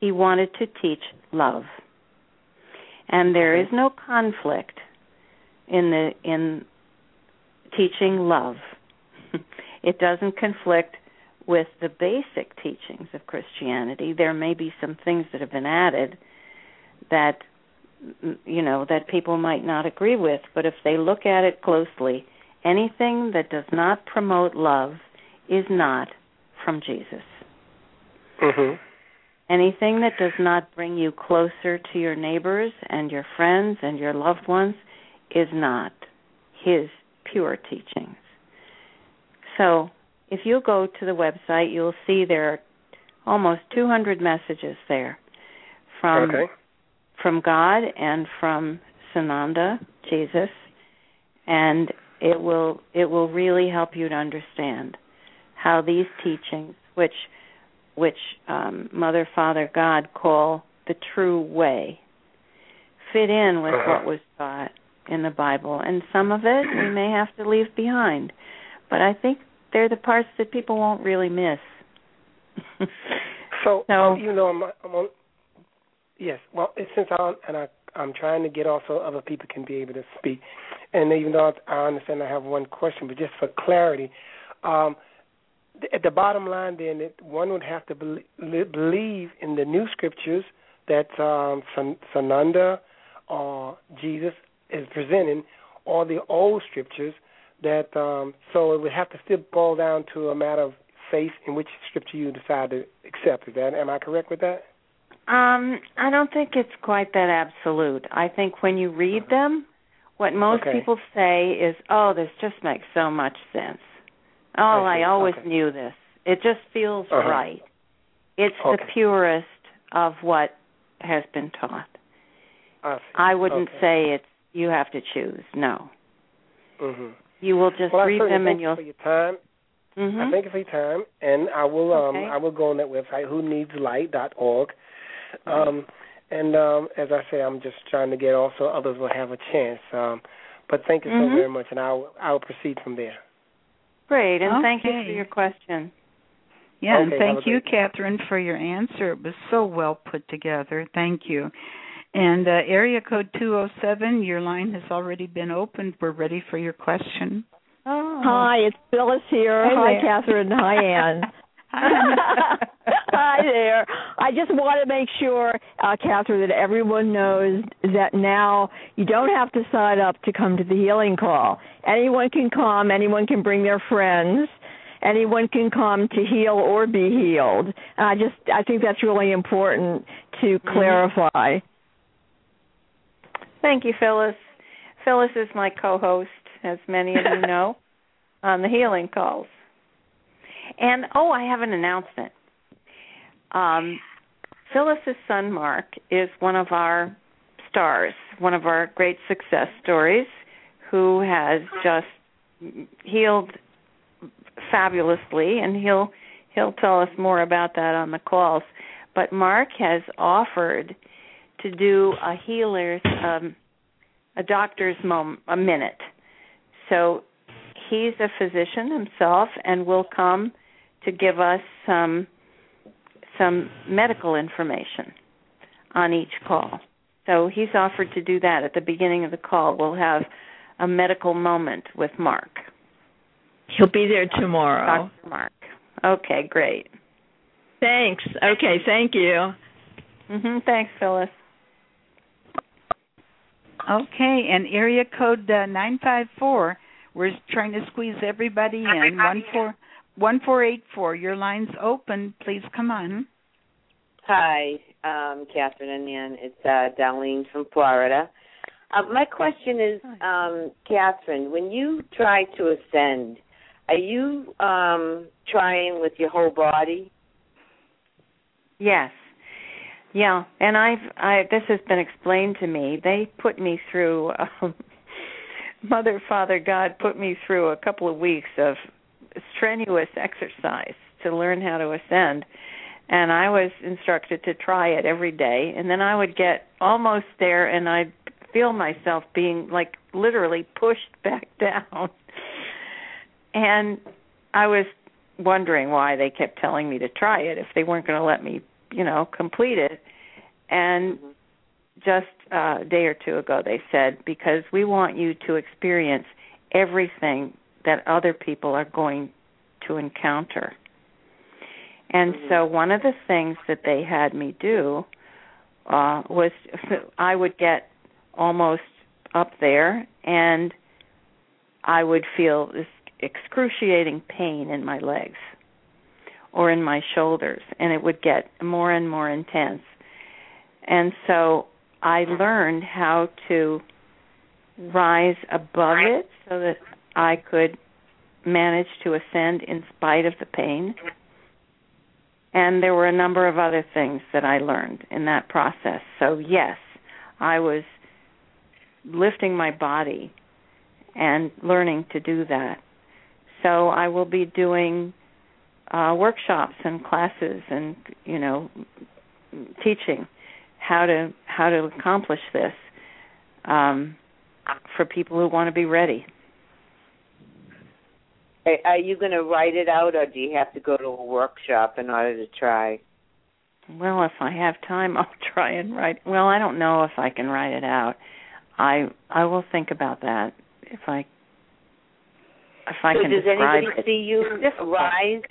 He wanted to teach love. And there is no conflict in teaching love. It doesn't conflict with the basic teachings of Christianity. There may be some things that have been added that that people might not agree with, but if they look at it closely, anything that does not promote love is not from Jesus. Anything that does not bring you closer to your neighbors and your friends and your loved ones is not his pure teachings. So if you go to the website, you'll see there are almost 200 messages there from God and from Sananda, Jesus, and it will really help you to understand how these teachings, which Mother, Father, God call the true way, fit in with what was taught in the Bible. And some of it we may have to leave behind, but I think they're the parts that people won't really miss. I'm on. Yes, well, since I'm trying to get also other people can be able to speak, and even though I understand I have one question, but just for clarity, at the bottom line then, that one would have to believe in the New Scriptures that Sananda or Jesus is presenting, or the old Scriptures that, so it would have to still boil down to a matter of faith in which Scripture you decide to accept. Am I correct with that? I don't think it's quite that absolute. I think when you read them, what most people say is, oh, this just makes so much sense. Oh, I always knew this. It just feels right. It's the purest of what has been taught. I wouldn't say it's you have to choose, no. You will just read them and you'll... I thank you for your time, and I will go on that website, whoneedslight.org. And as I say, I'm just trying to get off so others will have a chance. But thank you so very much, and I'll proceed from there. Great, and thank you for your question. Yeah, and thank you, Kathryn, for your answer. It was so well put together. Thank you. And area code 207, your line has already been opened. We're ready for your question. Oh. Hi, it's Phyllis here. Hi, Kathryn. Hi, Anne. Hi there. I just want to make sure, Kathryn, that everyone knows that now you don't have to sign up to come to the healing call. Anyone can come. Anyone can bring their friends. Anyone can come to heal or be healed. And I think that's really important to clarify. Thank you, Phyllis. Phyllis is my co-host, as many of you know, on the healing calls. And, I have an announcement. Phyllis's son, Mark, is one of our stars, one of our great success stories, who has just healed fabulously, and he'll tell us more about that on the calls. But Mark has offered to do a healer's, a doctor's a minute. So he's a physician himself and will come to give us some medical information on each call. So he's offered to do that at the beginning of the call. We'll have a medical moment with Mark. He'll be there tomorrow. Dr. Mark. Okay, great. Thanks. Okay, thank you. Thanks, Phyllis. Okay, and area code 954. We're trying to squeeze everybody in. 1484. Your line's open. Please come on. Hi, Kathryn and Ann. It's Darlene from Florida. My question is, Kathryn, when you try to ascend, are you trying with your whole body? Yes. Yeah, and this has been explained to me. They put me through. Mother, Father, God put me through a couple of weeks of strenuous exercise to learn how to ascend, and I was instructed to try it every day, and then I would get almost there, and I'd feel myself being, like, literally pushed back down, and I was wondering why they kept telling me to try it if they weren't going to let me, complete it, and just a day or two ago, they said, because we want you to experience everything that other people are going to encounter. And so one of the things that they had me do was I would get almost up there, and I would feel this excruciating pain in my legs or in my shoulders, and it would get more and more intense. And so I learned how to rise above it so that I could manage to ascend in spite of the pain. And there were a number of other things that I learned in that process. So, yes, I was lifting my body and learning to do that. So I will be doing workshops and classes and, teaching how to accomplish this for people who want to be ready. Are you going to write it out, or do you have to go to a workshop in order to try? Well, if I have time, I'll try and write. Well, I don't know if I can write it out. I will think about that if I can describe it. So does anybody see you rise?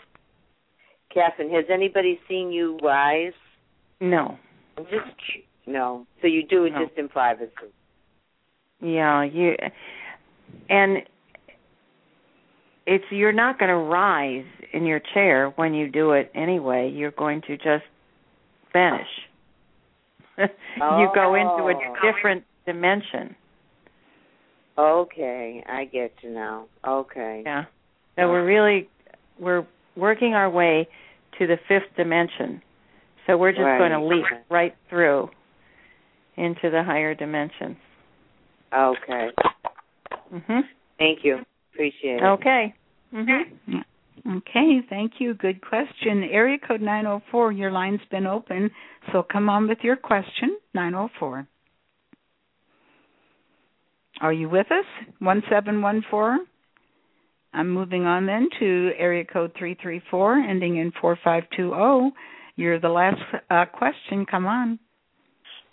Kathryn, has anybody seen you rise? No. No. So you do it just in privacy. Yeah, you're not going to rise in your chair when you do it anyway. You're going to just vanish. You go into a different dimension. Okay, I get you now. Okay. Yeah. So we're working our way to the fifth dimension. So we're just going to leap right through into the higher dimensions. Okay. Thank you. Appreciate it. Okay. Okay, thank you. Good question. Area code 904, your line's been open, so come on with your question. 904. Are you with us? 1714. I'm moving on then to area code 334, ending in 4520. You're the last question. Come on.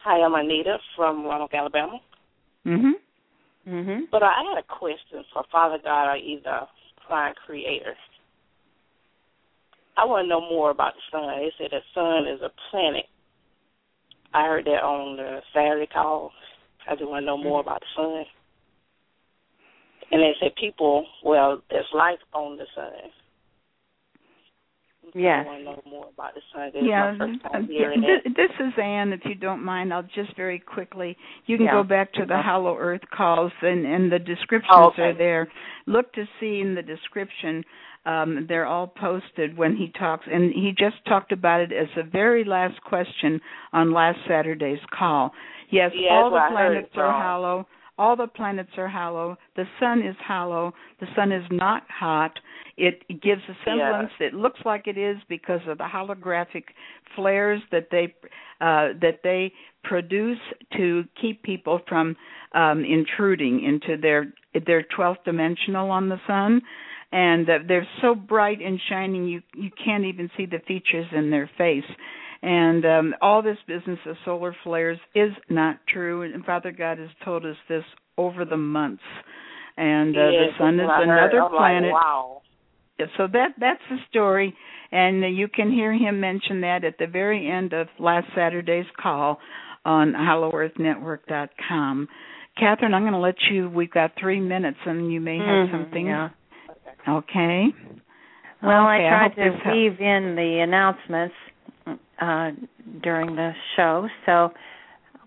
Hi, I'm Anita from Roanoke, Alabama. But I had a question for Father God or either Prime Creator. I want to know more about the sun. They said the sun is a planet. I heard that on the Saturday call. I just want to know more about the sun. And they said people, well, there's life on the sun. Yes. I want to know more about the sun. This is Anne. If you don't mind, I'll just very quickly. You can go back to the Hollow Earth calls, and the descriptions are there. Look to see in the description. They're all posted when he talks, and he just talked about it as the very last question on last Saturday's call. Yes, all the planets are hollow. All the planets are hollow. The sun is hollow. The sun is not hot. It gives a semblance. It looks like it is because of the holographic flares that they produce to keep people from intruding into their 12th dimensional on the sun. And they're so bright and shining, you can't even see the features in their face. And all this business of solar flares is not true. And Father God has told us this over the months. And the sun is another planet. Like, wow. So that's the story. And you can hear him mention that at the very end of last Saturday's call on HollowEarthNetwork.com. Kathryn, I'm going to let you, we've got 3 minutes, and you may have something. Okay. Well, I tried to weave in the announcements during the show, so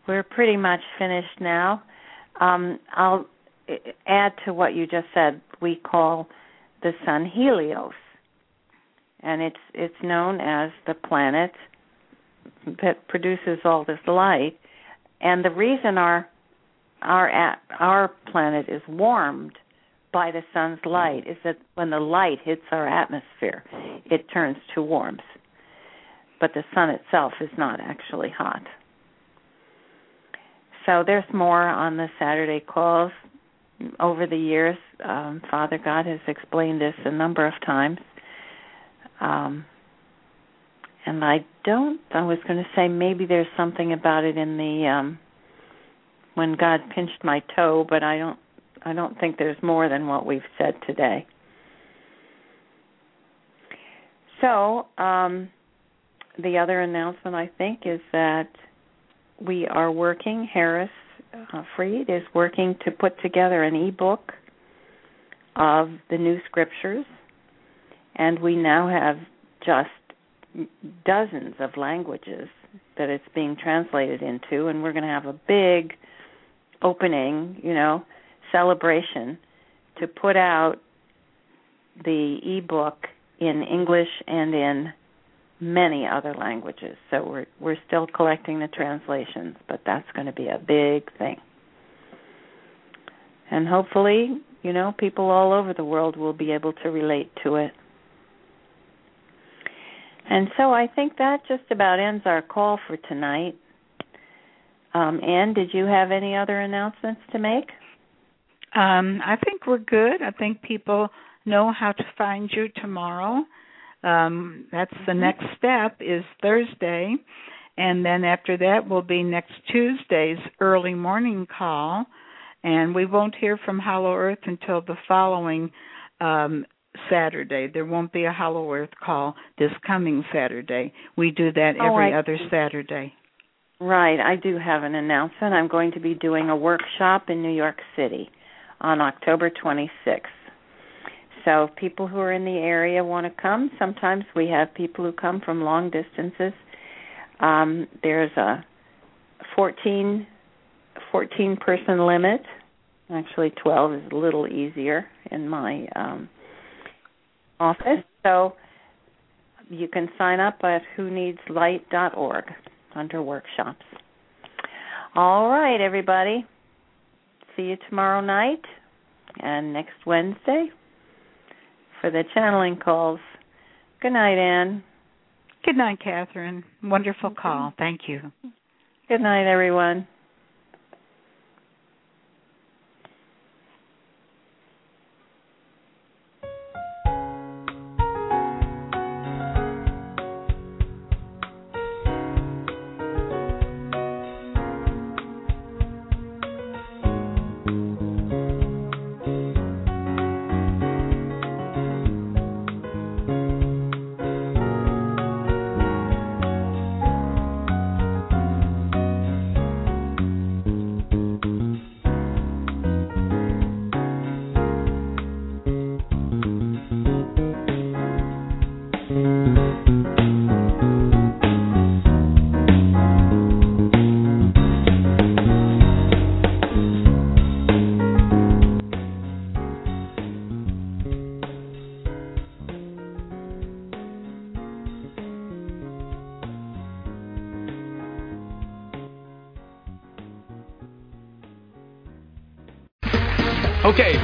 we're pretty much finished now. I'll add to what you just said. We call the sun Helios, and it's known as the planet that produces all this light. And the reason our planet is warmed by the sun's light is that when the light hits our atmosphere, it turns to warmth. But the sun itself is not actually hot. So there's more on the Saturday calls. Over the years, Father God has explained this a number of times. I was going to say maybe there's something about it in the when God pinched my toe, but I don't think there's more than what we've said today. So, the other announcement, I think, is that we are working, Harris Freed is working to put together an e-book of the new scriptures, and we now have just dozens of languages that it's being translated into, and we're going to have a big opening, celebration to put out the e-book in English and in many other languages. So we're still collecting the translations, but that's going to be a big thing. And hopefully, people all over the world will be able to relate to it. And so I think that just about ends our call for tonight. Anne, did you have any other announcements to make? I think we're good. I think people know how to find you tomorrow. That's the next step is Thursday, and then after that will be next Tuesday's early morning call, and we won't hear from Hollow Earth until the following Saturday. There won't be a Hollow Earth call this coming Saturday. We do that every other Saturday. Right. I do have an announcement. I'm going to be doing a workshop in New York City on October 26th. So if people who are in the area want to come, sometimes we have people who come from long distances. There's a 14-person limit. Actually, 12 is a little easier in my office. So you can sign up at whoneedslight.org under workshops. All right, everybody. See you tomorrow night and next Wednesday for the channeling calls. Good night, Anne. Good night, Kathryn. Wonderful call. Thank you. Good night, everyone. Okay,